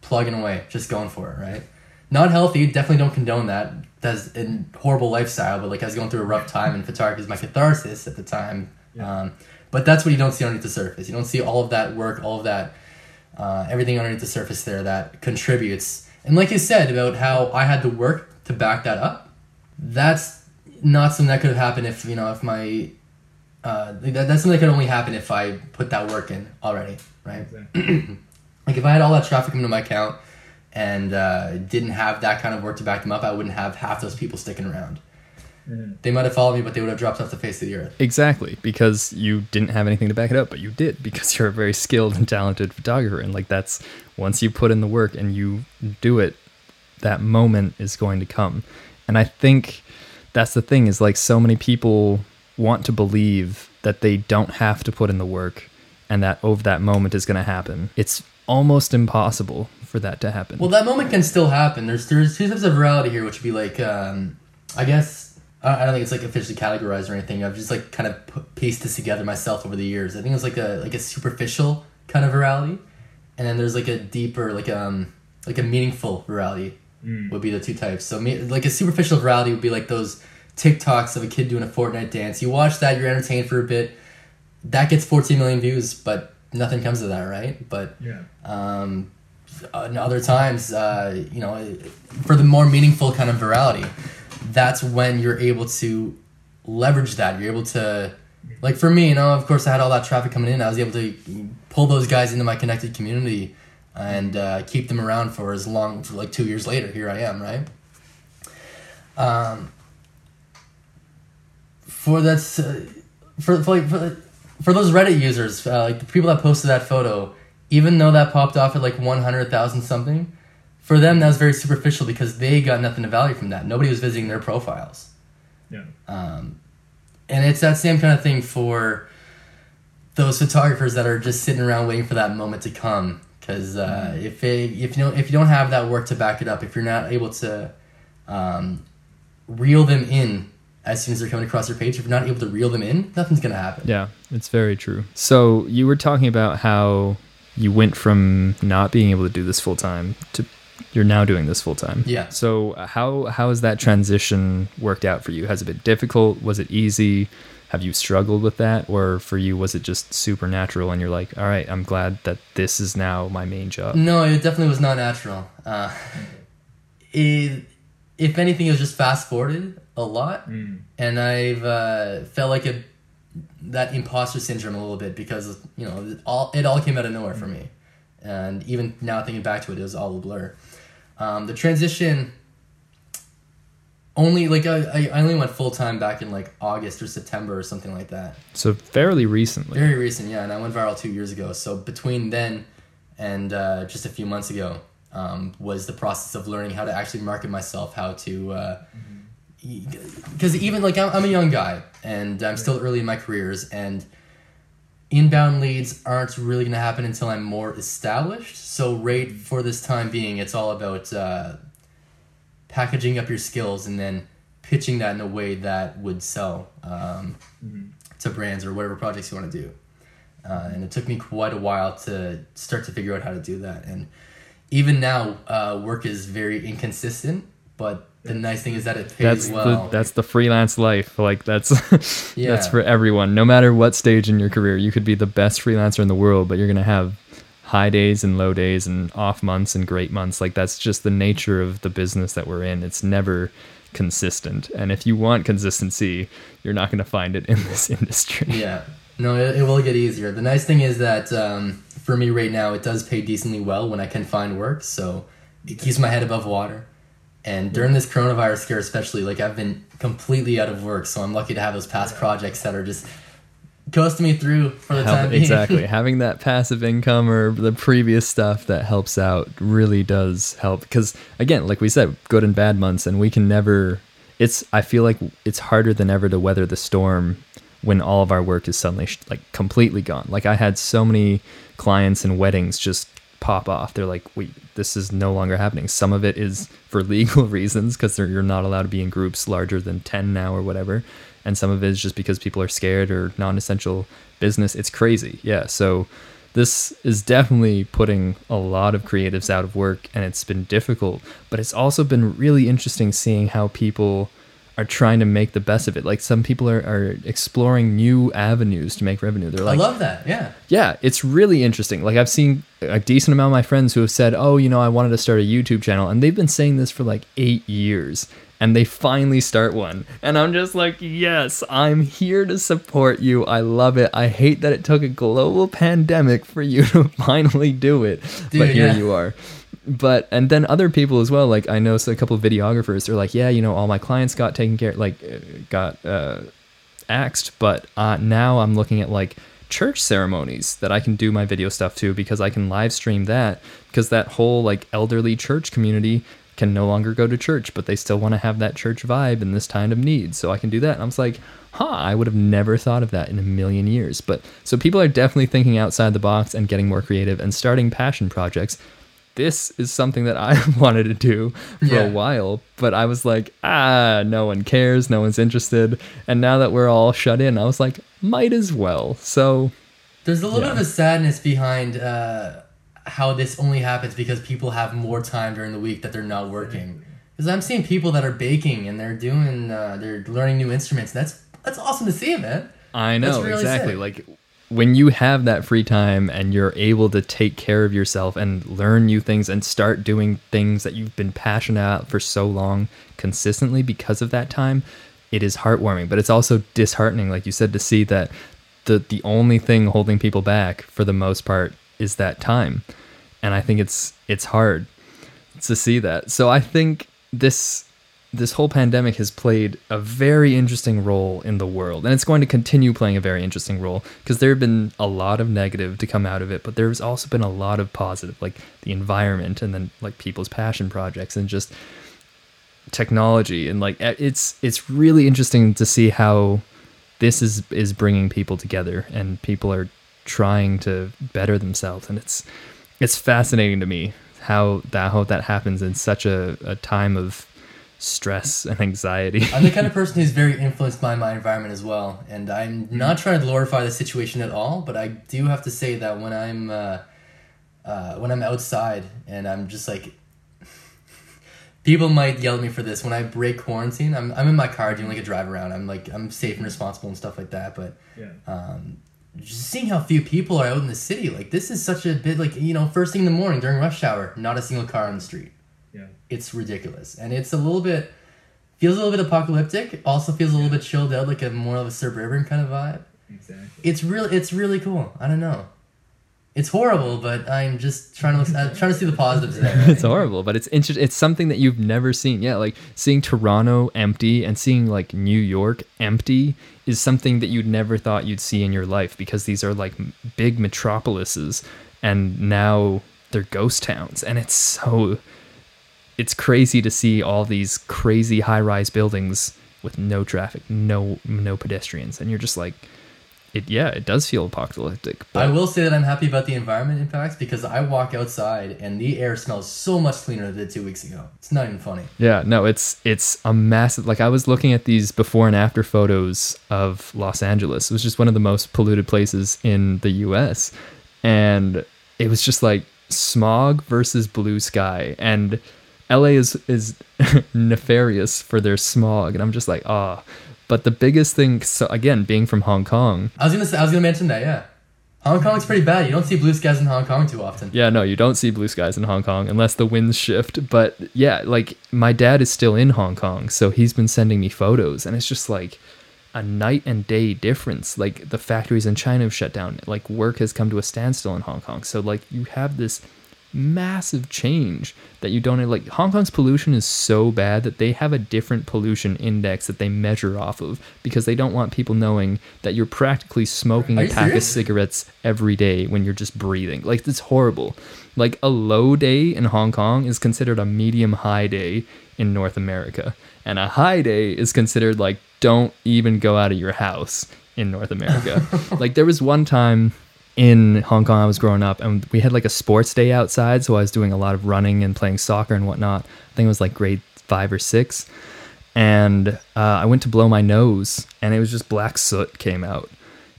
plugging away, just going for it, right? Not healthy, definitely don't condone that. That's a horrible lifestyle, but like I was going through a rough time, and photography is my catharsis at the time. Yeah. But that's what you don't see underneath the surface. You don't see all of that work, all of that everything underneath the surface there that contributes. And like you said about how I had to work to back that up, that's not something that could have happened if, you know, if my, that's something that could only happen if I put that work in already, right? Exactly. Like if I had all that traffic coming to my account and didn't have that kind of work to back them up, I wouldn't have half those people sticking around. They might have followed me, but they would have dropped off the face of the earth. Exactly, because you didn't have anything to back it up, but you did, because you're a very skilled and talented photographer. And like, that's, once you put in the work and you do it, that moment is going to come. And I think that's the thing, is like, so many people want to believe that they don't have to put in the work and that over that moment is going to happen. It's almost impossible for that to happen. Well, that moment can still happen. There's two types of virality here, which would be like, I guess, I don't think it's like officially categorized or anything. I've just like kind of pieced this together myself over the years. I think it's like a superficial kind of virality, and then there's like a deeper, like a meaningful virality would be the two types. So like a superficial virality would be like those TikToks of a kid doing a Fortnite dance. You watch that, you're entertained for a bit. That gets 14 million views, but nothing comes of that, right? But other times, you know, for the more meaningful kind of virality, that's when you're able to leverage that. You're able to, like for me, you know, of course I had all that traffic coming in. I was able to pull those guys into my connected community and keep them around for as long, for like 2 years later, here I am, right? For those Reddit users, like the people that posted that photo, even though that popped off at like 100,000 something, for them, that was very superficial because they got nothing of value from that. Nobody was visiting their profiles. Yeah. And it's that same kind of thing for those photographers that are just sitting around waiting for that moment to come. Because if you don't have that work to back it up, if you're not able to reel them in as soon as they're coming across your page, if you're not able to reel them in, nothing's going to happen. Yeah, it's very true. So you were talking about how you went from not being able to do this full time to you're now doing this full time. Yeah. So how has that transition worked out for you? Has it been difficult? Was it easy? Have you struggled with that? Or for you, was it just supernatural and you're like, all right, I'm glad that this is now my main job? No, it definitely was not natural. If anything, it was just fast forwarded a lot. Mm. And I've felt like that imposter syndrome a little bit because, you know, it all came out of nowhere for me. And even now thinking back to it, it was all a blur. The transition... I only went full-time back in like August or September or something like that. So fairly recently. Very recent, yeah. And I went viral 2 years ago. So between then and just a few months ago was the process of learning how to actually market myself, how to... Because even like I'm a young guy and I'm still early in my careers, and inbound leads aren't really going to happen until I'm more established. So right for this time being, it's all about... packaging up your skills and then pitching that in a way that would sell to brands or whatever projects you want to do. And it took me quite a while to start to figure out how to do that. And even now, work is very inconsistent, but the nice thing is that it pays well. That's the freelance life. Like that's yeah. That's for everyone. No matter what stage in your career, you could be the best freelancer in the world, but you're going to have high days and low days and off months and great months. Like that's just the nature of the business that we're in. It's never consistent. And if you want consistency, you're not going to find it in this industry. Yeah, no, it will get easier. The nice thing is that for me right now, it does pay decently well when I can find work. So it keeps my head above water. And during this coronavirus scare, especially, like I've been completely out of work. So I'm lucky to have those past projects that are just coasting me through for the time being. Exactly. Having that passive income or the previous stuff that helps out really does help. Because again, like we said, good and bad months, and we can never, I feel like it's harder than ever to weather the storm when all of our work is suddenly like completely gone. Like I had so many clients and weddings just pop off. They're like, wait, this is no longer happening. Some of it is for legal reasons because you're not allowed to be in groups larger than 10 now or whatever. And some of it is just because people are scared or non-essential business. It's crazy. Yeah. So this is definitely putting a lot of creatives out of work, and it's been difficult, but it's also been really interesting seeing how people are trying to make the best of it. Like some people are exploring new avenues to make revenue. They're like, I love that. Yeah. Yeah. It's really interesting. Like I've seen a decent amount of my friends who have said, oh, you know, I wanted to start a YouTube channel, and they've been saying this for like 8 years. And they finally start one. And I'm just like, yes, I'm here to support you. I love it. I hate that it took a global pandemic for you to finally do it. Dude, but here you are. But, and then other people as well, like I know a couple of videographers are like, yeah, you know, all my clients got taken care of, like got axed. But now I'm looking at like church ceremonies that I can do my video stuff to, because I can live stream that, because that whole like elderly church community can no longer go to church, but they still want to have that church vibe in this time of need. So I can do that. And I was like, I would have never thought of that in a million years. But so people are definitely thinking outside the box and getting more creative and starting passion projects. This is something that I wanted to do for a while, but I was like, no one cares. No one's interested. And now that we're all shut in, I was like, might as well. So there's a little bit of a sadness behind, how this only happens because people have more time during the week that they're not working. Because I'm seeing people that are baking and they're doing, they're learning new instruments. That's awesome to see, man. I know, really exactly. Sick. Like when you have that free time and you're able to take care of yourself and learn new things and start doing things that you've been passionate about for so long consistently because of that time, it is heartwarming, but it's also disheartening, like you said, to see that the only thing holding people back for the most part is that time. And I think it's hard to see that. So I think this whole pandemic has played a very interesting role in the world, and it's going to continue playing a very interesting role, because there have been a lot of negative to come out of it, but there's also been a lot of positive, like the environment and then like people's passion projects and just technology. And like it's really interesting to see how this is bringing people together, and people are trying to better themselves. And it's fascinating to me how that happens in such a time of stress and anxiety. I'm the kind of person who's very influenced by my environment as well, and I'm not trying to glorify the situation at all, but I do have to say that when I'm outside and I'm just like, people might yell at me for this, when I break quarantine, I'm in my car doing like a drive around, I'm safe and responsible and stuff like that, but yeah. Just seeing how few people are out in the city, like this is such a bit, like, you know, first thing in the morning during rush hour, not a single car on the street. Yeah. It's ridiculous. And it's feels a little bit apocalyptic, also feels a little bit chilled out, like a more of a suburban kind of vibe. Exactly. It's really cool. I don't know. It's horrible, but I'm just trying to see the positives there. Right? It's horrible, but it's interesting. It's something that you've never seen. Yeah, like seeing Toronto empty and seeing like New York empty is something that you'd never thought you'd see in your life, because these are like big metropolises and now they're ghost towns, and it's crazy to see all these crazy high-rise buildings with no traffic, no pedestrians, and you're just like, it does feel apocalyptic. But I will say that I'm happy about the environment impacts, because I walk outside and the air smells so much cleaner than it did 2 weeks ago. It's not even funny. Yeah, no, it's a massive, like I was looking at these before and after photos of Los Angeles. It was just one of the most polluted places in the US, and it was just like smog versus blue sky, and LA is nefarious for their smog, and I'm just like, ah. Oh. But the biggest thing, so again, being from Hong Kong, I was gonna mention that, yeah. Hong Kong's pretty bad. You don't see blue skies in Hong Kong too often. Yeah, no, you don't see blue skies in Hong Kong unless the winds shift. But yeah, like my dad is still in Hong Kong, so he's been sending me photos, and it's just like a night and day difference. Like the factories in China have shut down. Like work has come to a standstill in Hong Kong. So like you have this massive change that you don't like. Hong Kong's pollution is so bad that they have a different pollution index that they measure off of, because they don't want people knowing that you're practically smoking a pack of cigarettes every day when you're just breathing. Like it's horrible. Like a low day in Hong Kong is considered a medium high day in North America, and a high day is considered like don't even go out of your house in North America. Like there was one time in Hong Kong, I was growing up, and we had like a sports day outside, so I was doing a lot of running and playing soccer and whatnot. I think it was like grade 5 or 6, and I went to blow my nose, and it was just black soot came out,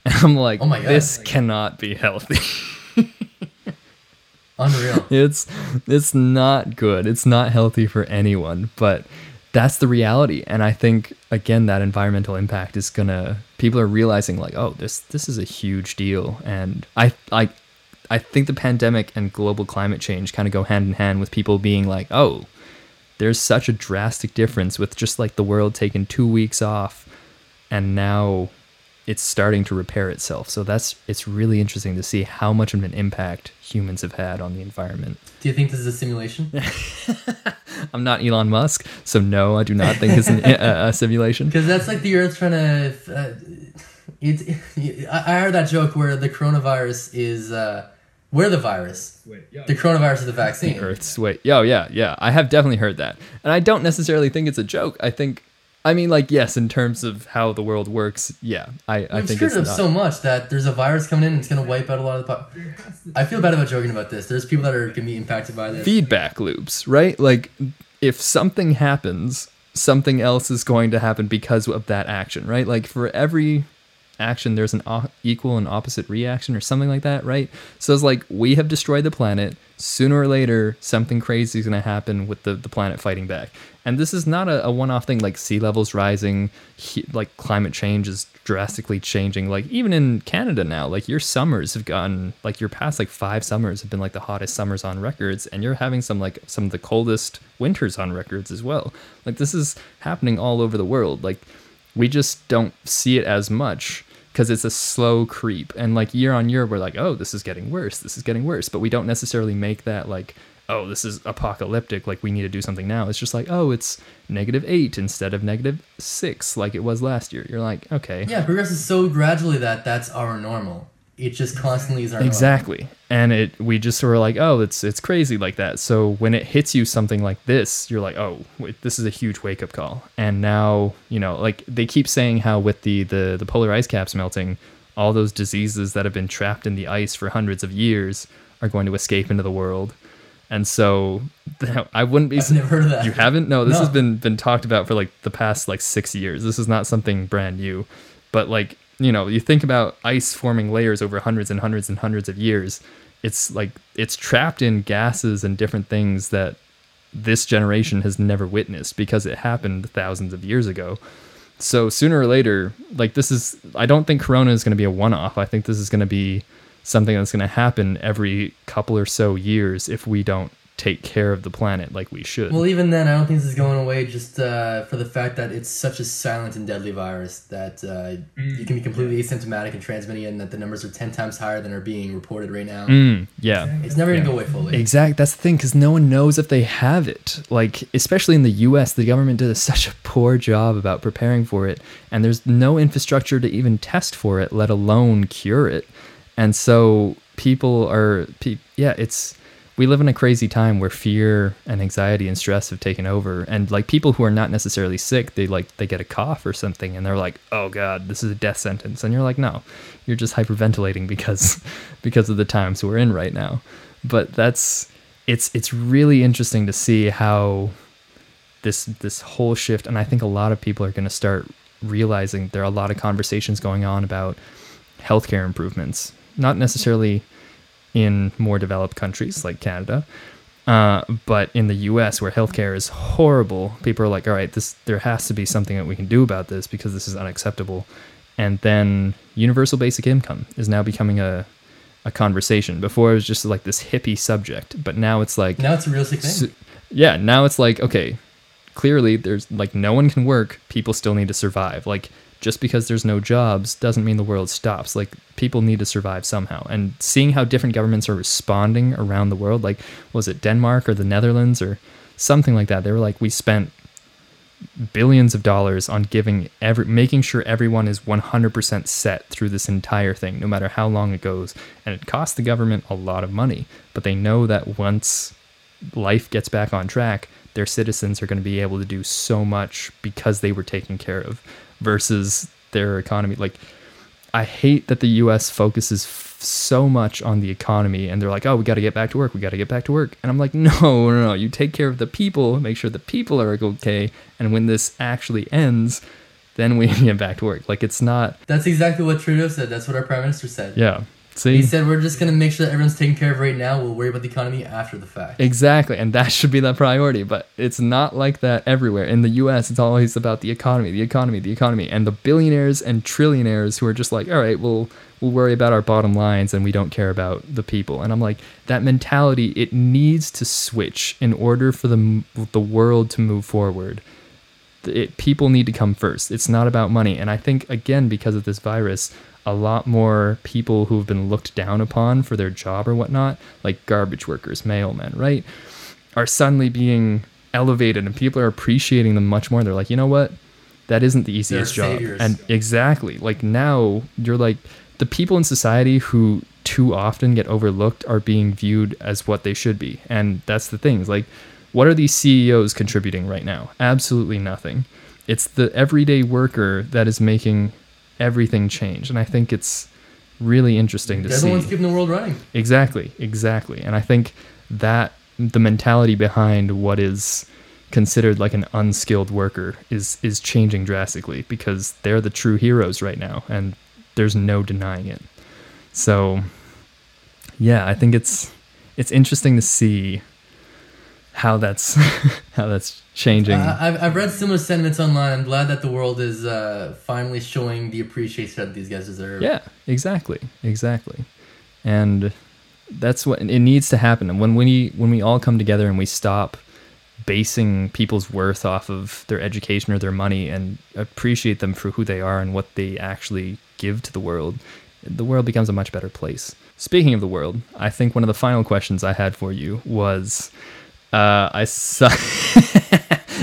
and I'm like, oh my God, this cannot be healthy. Unreal. It's not good. It's not healthy for anyone, but that's the reality. And I think, again, that environmental impact is people are realizing like, oh, this is a huge deal. And I think the pandemic and global climate change kind of go hand in hand, with people being like, oh, there's such a drastic difference with just like the world taking 2 weeks off, and now it's starting to repair itself. So it's really interesting to see how much of an impact humans have had on the environment. Do you think this is a simulation? I'm not Elon Musk, so no, I do not think it's a simulation. Because that's like the Earth trying to... I heard that joke where the coronavirus is... we're the virus. Wait, yeah, the coronavirus is the vaccine. The Earth's wait. Oh, yeah. I have definitely heard that. And I don't necessarily think it's a joke. I mean, like, yes, in terms of how the world works, yeah, I think it's not. I'm scared of so much that there's a virus coming in and it's going to wipe out a lot of the... I feel bad about joking about this. There's people that are going to be impacted by this. Feedback loops, right? Like, if something happens, something else is going to happen because of that action, right? Like, for every action, there's an equal and opposite reaction or something like that, right? So it's like, we have destroyed the planet. Sooner or later, something crazy is going to happen with the planet fighting back. And this is not a one-off thing, like sea levels rising, like climate change is drastically changing. Like even in Canada now, like your summers have gotten, like your past like 5 summers have been like the hottest summers on records, and you're having some of the coldest winters on records as well. Like this is happening all over the world. Like we just don't see it as much, because it's a slow creep, and like year on year we're like, oh, this is getting worse, but we don't necessarily make that like, oh, this is apocalyptic, like we need to do something now. It's just like, oh, it's -8 instead of -6 like it was last year. You're like, okay, yeah, progresses so gradually that that's our normal. It just constantly is our exactly normal. And we just sort of like, oh, it's crazy like that. So when it hits you something like this, you're like, oh, wait, this is a huge wake up call. And now, you know, like they keep saying how with the polar ice caps melting, all those diseases that have been trapped in the ice for hundreds of years are going to escape into the world. And so I wouldn't be... I've never heard of that. You haven't? No, this has been talked about for like the past like 6 years. This is not something brand new. But like, you know, you think about ice forming layers over hundreds and hundreds and hundreds of years. It's like it's trapped in gases and different things that this generation has never witnessed because it happened thousands of years ago. So sooner or later, like this is... I don't think Corona is going to be a one-off. I think this is going to be something that's going to happen every couple or so years if we don't take care of the planet like we should. Well, even then, I don't think this is going away just for the fact that it's such a silent and deadly virus that you can be completely asymptomatic and transmitting it, and that the numbers are 10 times higher than are being reported right now. It's never going to go away fully. Exactly. That's the thing, because no one knows if they have it. Like, especially in the U.S., the government did such a poor job about preparing for it, and there's no infrastructure to even test for it, let alone cure it. And so people are, we live in a crazy time where fear and anxiety and stress have taken over. And like people who are not necessarily sick, they get a cough or something and they're like, oh God, this is a death sentence. And you're like, no, you're just hyperventilating because of the times we're in right now. But it's really interesting to see how this whole shift, and I think a lot of people are going to start realizing there are a lot of conversations going on about healthcare improvements. Not necessarily in more developed countries like Canada, but in the US where healthcare is horrible, people are like, all right, there has to be something that we can do about this because this is unacceptable. And then universal basic income is now becoming a conversation. Before it was just like this hippie subject, but now it's like... Now it's a realistic thing. Now it's like, okay, clearly there's like no one can work, people still need to survive. Like, just because there's no jobs doesn't mean the world stops. Like, people need to survive somehow. And seeing how different governments are responding around the world, like, was it Denmark or the Netherlands or something like that? They were like, we spent billions of dollars on making sure everyone is 100% set through this entire thing, no matter how long it goes. And it costs the government a lot of money. But they know that once life gets back on track, their citizens are going to be able to do so much because they were taken care of. Versus their economy. Like, I hate that the U.S. focuses so much on the economy, and they're like, oh, we got to get back to work. And I'm like, no. You take care of the people, make sure the people are okay, and when this actually ends, then we get back to work. Like, it's not... That's exactly what Trudeau said. That's what our Prime Minister said. Yeah. See? He said, we're just going to make sure that everyone's taken care of right now. We'll worry about the economy after the fact. Exactly. And that should be the priority. But it's not like that everywhere. In the U.S., it's always about the economy. And the billionaires and trillionaires who are just like, all right, we'll worry about our bottom lines and we don't care about the people. And I'm like, that mentality, it needs to switch in order for the world to move forward. People need to come first. It's not about money. And I think, again, because of this virus, a lot more people who've been looked down upon for their job or whatnot, like garbage workers, mailmen, right, are suddenly being elevated and people are appreciating them much more. They're like, you know what? That isn't the easiest job. And exactly. Like, now you're like, the people in society who too often get overlooked are being viewed as what they should be. And that's the thing. Like, what are these CEOs contributing right now? Absolutely nothing. It's the everyday worker that is making everything change, and I think it's really interesting to see. They're the ones keeping the world running. Exactly. And I think that the mentality behind what is considered like an unskilled worker is changing drastically because they're the true heroes right now, and there's no denying it. So, yeah, I think it's interesting to see how that's changing. I've read similar sentiments online. I'm glad that the world is finally showing the appreciation that these guys deserve. Yeah, exactly. And that's what it needs to happen. And when we all come together and we stop basing people's worth off of their education or their money and appreciate them for who they are and what they actually give to the world becomes a much better place. Speaking of the world, I think one of the final questions I had for you was... I suck.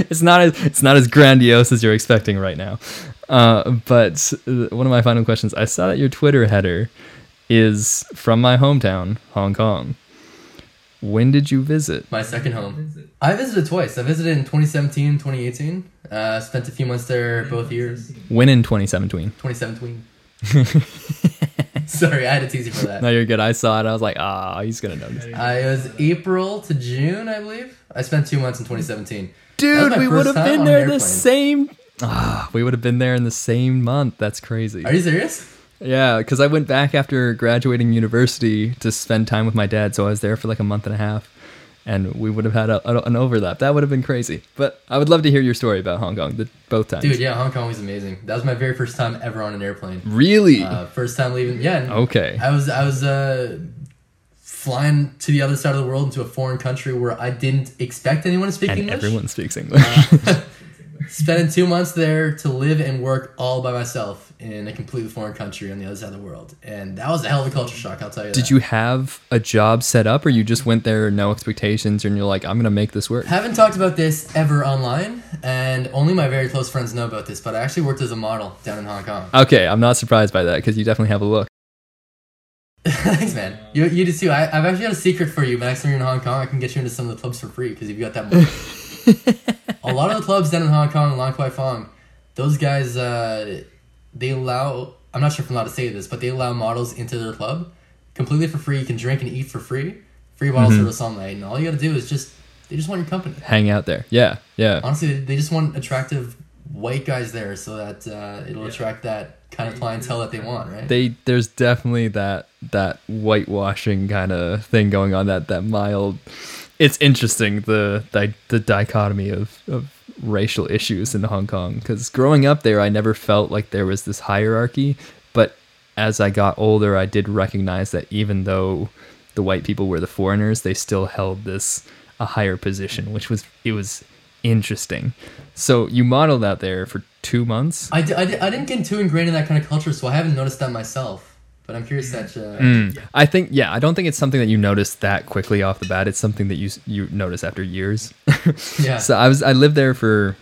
It's not as grandiose as you're expecting right now. But one of my final questions, I saw that your Twitter header is from my hometown, Hong Kong. When did you visit? My second home. I visited twice. I visited in 2017, 2018. Spent a few months there both years. When in 2017? 2017. Sorry, I had to tease you for that. No, you're good. I saw it. I was like, ah, he's going to notice. It was April to June, I believe. I spent 2 months in 2017. Dude, we would have been there the same. We would have been there in the same month. That's crazy. Are you serious? Yeah, because I went back after graduating university to spend time with my dad. So I was there for like a month and a half. And we would have had an overlap. That would have been crazy. But I would love to hear your story about Hong Kong, both times. Dude, yeah, Hong Kong was amazing. That was my very first time ever on an airplane. Really? First time leaving. Yeah. Okay. I was flying to the other side of the world into a foreign country where I didn't expect anyone to speak English. Everyone speaks English. Spending 2 months there to live and work all by myself in a completely foreign country on the other side of the world. And that was a hell of a culture shock, I'll tell you that. Did you have a job set up, or you just went there, no expectations, and you're like, I'm going to make this work? Haven't talked about this ever online, and only my very close friends know about this, but I actually worked as a model down in Hong Kong. Okay, I'm not surprised by that, because you definitely have a look. Thanks, man. You do too. I've actually got a secret for you. Next time you're in Hong Kong, I can get you into some of the clubs for free, because you've got that money. A lot of the clubs down in Hong Kong and Lan Kwai Fong, those guys, they allow, I'm not sure if I'm allowed to say this, but they allow models into their club completely for free. You can drink and eat for free, free bottle service all night, and all you got to do is they just want your company. Hang out there. Yeah, yeah. Honestly, they just want attractive white guys there so that it'll attract that kind of clientele that they want, right? There's definitely that whitewashing kind of thing going on, that mild... It's interesting, the dichotomy of racial issues in Hong Kong, because growing up there, I never felt like there was this hierarchy. But as I got older, I did recognize that even though the white people were the foreigners, they still held a higher position, which was interesting. So you modeled out there for 2 months? I didn't get too ingrained in that kind of culture, so I haven't noticed that myself. But I'm curious that I think, I don't think it's something that you notice that quickly off the bat. It's something that you notice after years. Yeah. So I lived there for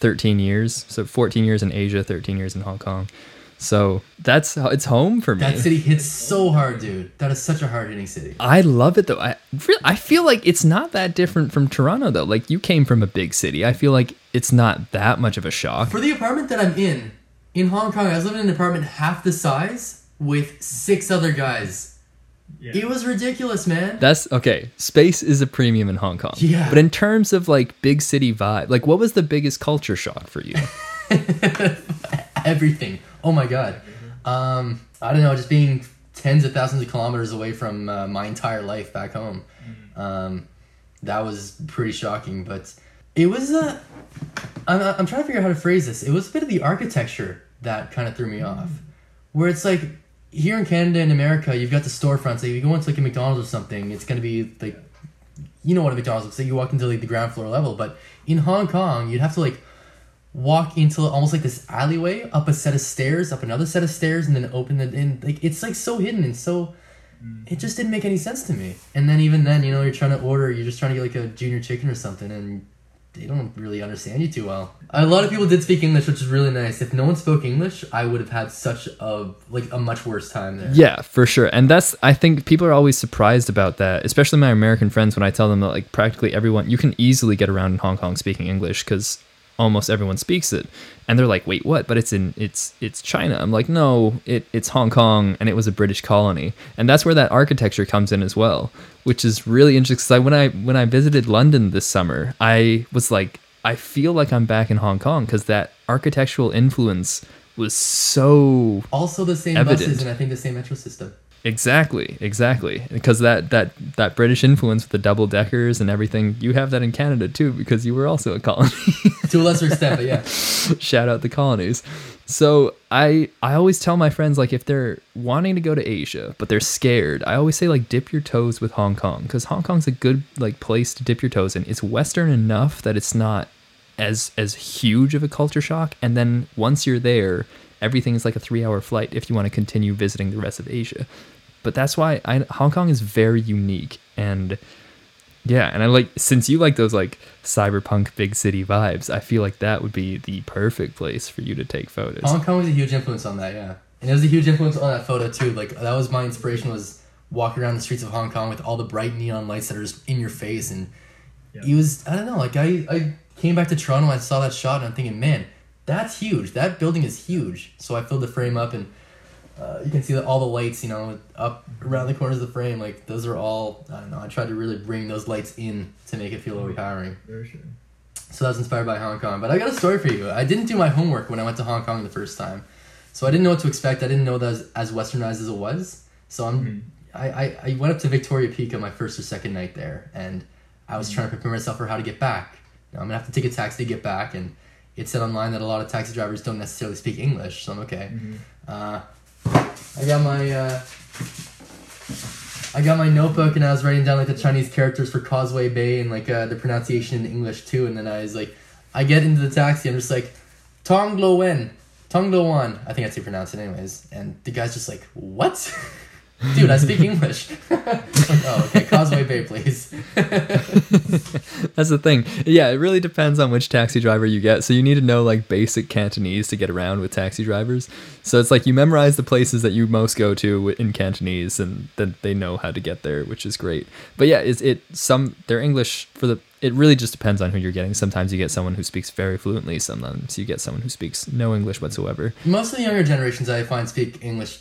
13 years. So 14 years in Asia, 13 years in Hong Kong. So it's home for me. That city hits so hard, dude. That is such a hard-hitting city. I love it, though. I feel like it's not that different from Toronto, though. Like, you came from a big city. I feel like it's not that much of a shock. For the apartment that I'm in Hong Kong, I was living in an apartment half the size with 6 other guys. Yeah. It was ridiculous, man. That's okay. Space is a premium in Hong Kong. Yeah. But in terms of like big city vibe, like what was the biggest culture shock for you? Everything. Oh my God. I don't know. Just being tens of thousands of kilometers away from my entire life back home. That was pretty shocking, but it was I'm trying to figure out how to phrase this. It was a bit of the architecture that kind of threw me off, where it's like, here in Canada and America, you've got the storefronts. Like, if you go into like a McDonald's or something, it's going to be like, you know what a McDonald's looks like. You walk into like the ground floor level. But in Hong Kong, you'd have to like walk into almost like this alleyway, up a set of stairs, up another set of stairs, and then open it in. Like, it's like so hidden and so, it just didn't make any sense to me. And then even then, you know, you're trying to order, you're just trying to get like a junior chicken or something, and they don't really understand you too well. A lot of people did speak English, which is really nice. If no one spoke English, I would have had such a much worse time there. Yeah, for sure. And I think people are always surprised about that, especially my American friends, when I tell them that like practically everyone, you can easily get around in Hong Kong speaking English because almost everyone speaks it. And they're like, wait, what? But it's China. I'm like, no, it's Hong Kong, and it was a British colony. And that's where that architecture comes in as well, which is really interesting. Because when I visited London this summer, I was like, I feel like I'm back in Hong Kong, because that architectural influence was so also the same evident. Buses, and I think the same metro system. Exactly. Because that British influence with the double deckers and everything, you have that in Canada too, because you were also a colony. To a lesser extent, but yeah. Shout out the colonies. So I always tell my friends, like, if they're wanting to go to Asia, but they're scared, I always say, like, dip your toes with Hong Kong, because Hong Kong's a good, like, place to dip your toes in. It's Western enough that it's not as huge of a culture shock. And then once you're there, everything is like a 3-hour flight if you want to continue visiting the rest of Asia. But that's why Hong Kong is very unique. And yeah, and I like, since you like those like cyberpunk big city vibes, I feel like that would be the perfect place for you to take photos. Hong Kong was a huge influence on that, yeah. And it was a huge influence on that photo too. Like, that was my inspiration, was walking around the streets of Hong Kong with all the bright neon lights that are just in your face. And it was, I don't know, like I came back to Toronto, I saw that shot, and I'm thinking, man, that's huge. That building is huge. So I filled the frame up and You can see that all the lights, you know, up around the corners of the frame, like those are all, I don't know, I tried to really bring those lights in to make it feel overpowering. Very true. So that was inspired by Hong Kong. But I got a story for you. I didn't do my homework when I went to Hong Kong the first time. So I didn't know what to expect. I didn't know that was as westernized as it was. So I went up to Victoria Peak on my first or second night there, and I was trying to prepare myself for how to get back. You know, I'm going to have to take a taxi to get back, and it said online that a lot of taxi drivers don't necessarily speak English, so I'm okay. I got my notebook, and I was writing down like the Chinese characters for Causeway Bay and like the pronunciation in English too. And then I was like, I get into the taxi. I'm just like, Tonglowen. I think that's how you pronounce it, anyways. And the guy's just like, what? Dude, I speak English. Oh, okay. Causeway Bay, please. That's the thing. Yeah, it really depends on which taxi driver you get. So you need to know like basic Cantonese to get around with taxi drivers. So it's like you memorize the places that you most go to in Cantonese, and then they know how to get there, which is great. But yeah, their English it really just depends on who you're getting. Sometimes you get someone who speaks very fluently. Sometimes you get someone who speaks no English whatsoever. Most of the younger generations I find speak English.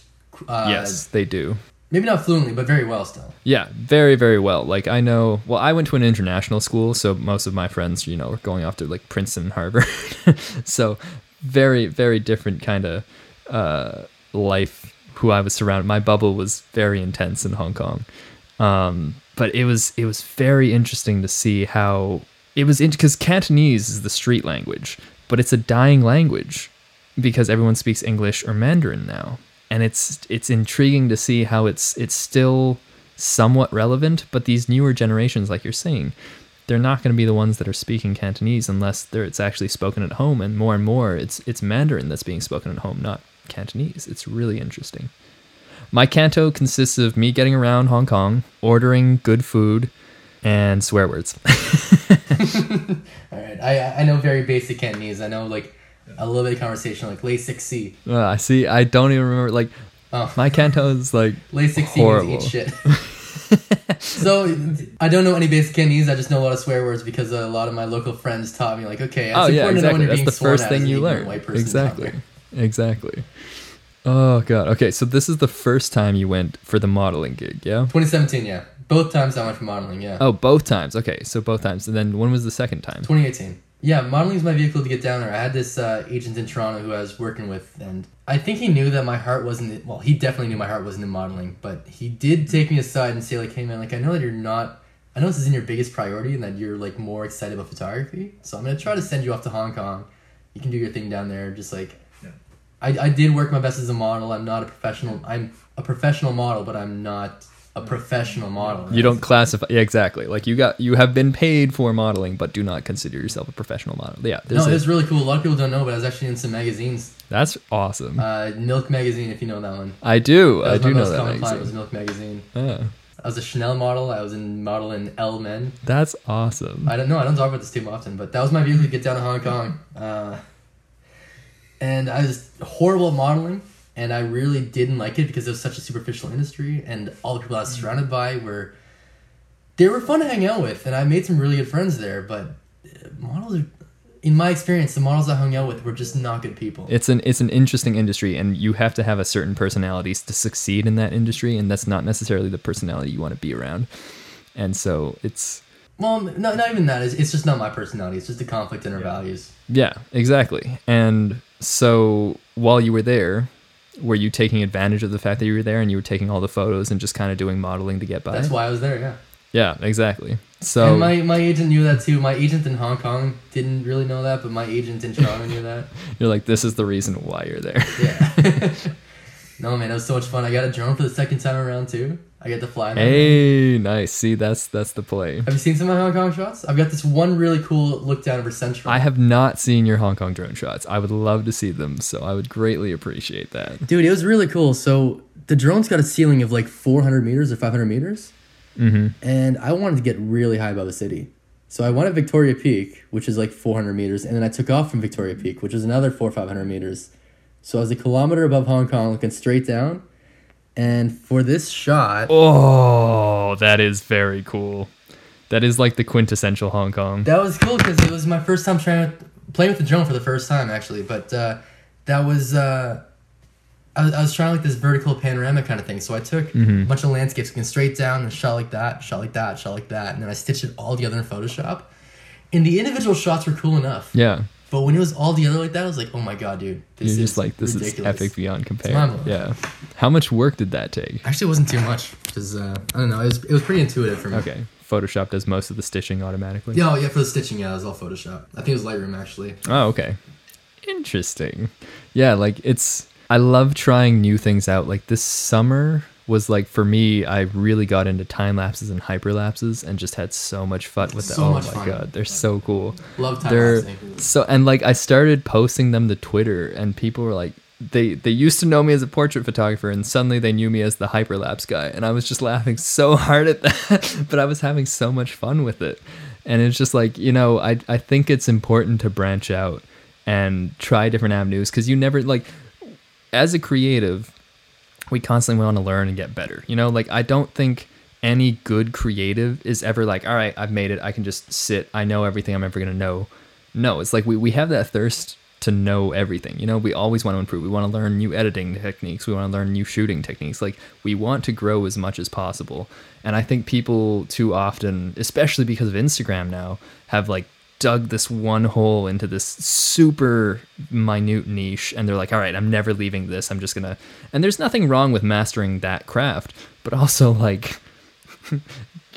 Yes, they do. Maybe not fluently, but very well still. Yeah, very, very well. Like I know, well, I went to an international school, so most of my friends, you know, were going off to like Princeton, Harvard. So very, very different kind of life who I was surrounded. My bubble was very intense in Hong Kong. But it was very interesting to see how it was, because Cantonese is the street language, but it's a dying language because everyone speaks English or Mandarin now. And it's intriguing to see how it's still somewhat relevant, but these newer generations, like you're saying, they're not going to be the ones that are speaking Cantonese unless it's actually spoken at home. And more, it's Mandarin that's being spoken at home, not Cantonese. It's really interesting. My canto consists of me getting around Hong Kong, ordering good food, and swear words. All right, I know very basic Cantonese. I know like a little bit of conversation, like lay 6C. I see. I don't even remember. Like, My canto is like lay 6C means eat shit. So I don't know any basic Cantonese. I just know a lot of swear words because a lot of my local friends taught me. Like, okay, it's important to know when you're being sworn at. That's the first thing you learn. Exactly. Oh god. Okay, so this is the first time you went for the modeling gig, yeah? 2017, yeah. Both times I went for modeling, yeah. Oh, both times. Okay, so both times. And then when was the second time? 2018. Yeah, modeling is my vehicle to get down there. I had this agent in Toronto who I was working with, and I think he knew that my heart wasn't... Well, he definitely knew my heart wasn't in modeling, but he did take me aside and say, like, hey, man, like, I know that you're not... I know this isn't your biggest priority and that you're, like, more excited about photography, so I'm going to try to send you off to Hong Kong. You can do your thing down there, just, like... Yeah. I did work my best as a model. I'm not a professional... I'm a professional model, but I'm not... a professional model. Right? You don't classify, yeah, exactly. Like you have been paid for modeling, but do not consider yourself a professional model. Yeah, it's really cool. A lot of people don't know, but I was actually in some magazines. That's awesome. Milk magazine, if you know that one. I do. I do know that. My most common client was Milk magazine. Yeah. I was a Chanel model. I was a model in Elle Men. That's awesome. I don't talk about this too often, but that was my vehicle to get down to Hong Kong. And I was horrible at modeling. And I really didn't like it because it was such a superficial industry, and all the people I was surrounded by were fun to hang out with, and I made some really good friends there, but in my experience, the models I hung out with were just not good people. It's an interesting industry, and you have to have a certain personality to succeed in that industry, and that's not necessarily the personality you want to be around. And so it's... Well, not even that. It's just not my personality. It's just a conflict in our values. Yeah, exactly. And so while you were there... Were you taking advantage of the fact that you were there and you were taking all the photos and just kind of doing modeling to get by? That's why I was there, yeah. Yeah, exactly. So and my agent knew that too. My agent in Hong Kong didn't really know that, but my agent in Toronto knew that. You're like, this is the reason why you're there. Yeah. No, man, it was so much fun. I got a drone for the second time around too. I get to fly. Hey, nice. See, that's the play. Have you seen some of my Hong Kong shots? I've got this one really cool look down over Central. I have not seen your Hong Kong drone shots. I would love to see them, so I would greatly appreciate that. Dude, it was really cool. So the drone's got a ceiling of like 400 meters or 500 meters. Mm-hmm. And I wanted to get really high above the city. So I went at Victoria Peak, which is like 400 meters. And then I took off from Victoria Peak, which is another 400 or 500 meters. So I was a kilometer above Hong Kong looking straight down. And for this shot... Oh, that is very cool. That is like the quintessential Hong Kong. That was cool because it was my first time playing with the drone for the first time, actually. But that was I was trying like this vertical panorama kind of thing. So I took a bunch of landscapes, looking straight down, and shot like that, shot like that, shot like that, and then I stitched it all together in Photoshop. And the individual shots were cool enough. Yeah. But when it was all together like that, I was like, oh my God, dude. This is ridiculous. Is epic beyond compare. Yeah. How much work did that take? Actually, it wasn't too much. Because, I don't know, it was pretty intuitive for me. Okay. Photoshop does most of the stitching automatically? Yeah, for the stitching, it was all Photoshop. I think it was Lightroom, actually. Oh, okay. Interesting. Yeah, I love trying new things out. Like this summer was for me, I really got into time lapses and hyperlapses and just had so much fun with them. Oh my God, they're so cool. Love time lapsing. So and I started posting them to Twitter and people were like, they used to know me as a portrait photographer and suddenly they knew me as the hyperlapse guy, and I was just laughing so hard at that, but I was having so much fun with it. And it's just I think it's important to branch out and try different avenues, because you never as a creative, we constantly want to learn and get better. I don't think any good creative is ever all right, I've made it. I can just sit. I know everything I'm ever going to know. No, it's we have that thirst to know everything. We always want to improve. We want to learn new editing techniques. We want to learn new shooting techniques. We want to grow as much as possible. And I think people too often, especially because of Instagram now, have dug this one hole into this super minute niche, and they're all right, I'm never leaving this. I'm just gonna, and there's nothing wrong with mastering that craft, but also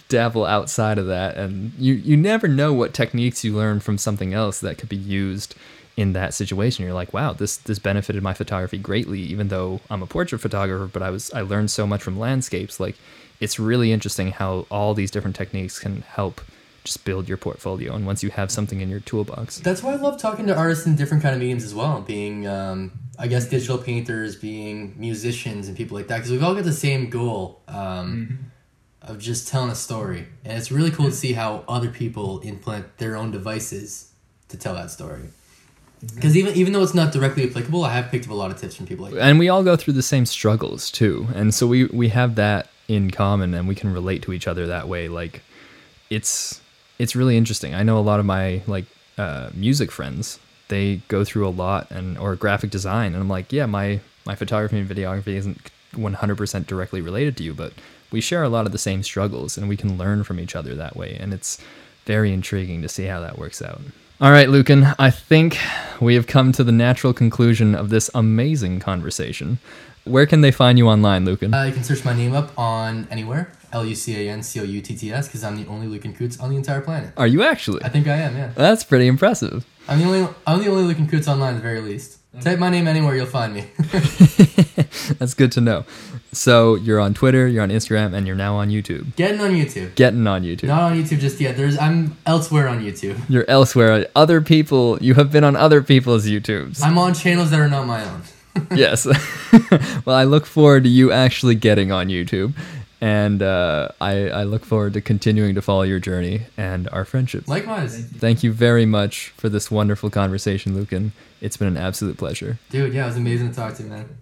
dabble outside of that, and you never know what techniques you learn from something else that could be used in that situation. You're wow, this benefited my photography greatly, even though I'm a portrait photographer, but I learned so much from landscapes. It's really interesting how all these different techniques can help just build your portfolio, and once you have something in your toolbox. That's why I love talking to artists in different kind of mediums as well, being digital painters, being musicians and people like that, because we've all got the same goal of just telling a story, and it's really cool to see how other people implant their own devices to tell that story. Because even though it's not directly applicable, I have picked up a lot of tips from people like that. And we all go through the same struggles too, and so we have that in common, and we can relate to each other that way. It's really interesting. I know a lot of my music friends, they go through a lot, or graphic design, and I'm my photography and videography isn't 100% directly related to you, but we share a lot of the same struggles, and we can learn from each other that way, and it's very intriguing to see how that works out. All right, Lucan, I think we have come to the natural conclusion of this amazing conversation. Where can they find you online, Lucan? You can search my name up on anywhere. LucanCoutts, because I'm the only Lucan Coutts on the entire planet. Are you actually? I think I am, yeah. That's pretty impressive. I'm the only Lucan Coutts online, at the very least. Okay. Type my name anywhere, you'll find me. That's good to know. So you're on Twitter, you're on Instagram, and you're now on YouTube. Getting on YouTube. Not on YouTube just yet. I'm elsewhere on YouTube. You're elsewhere. You have been on other people's YouTubes. I'm on channels that are not my own. Yes. Well, I look forward to you actually getting on YouTube. And I look forward to continuing to follow your journey and our friendship. Likewise. Thank you very much for this wonderful conversation, Lucan. It's been an absolute pleasure. Dude, yeah, it was amazing to talk to you, man.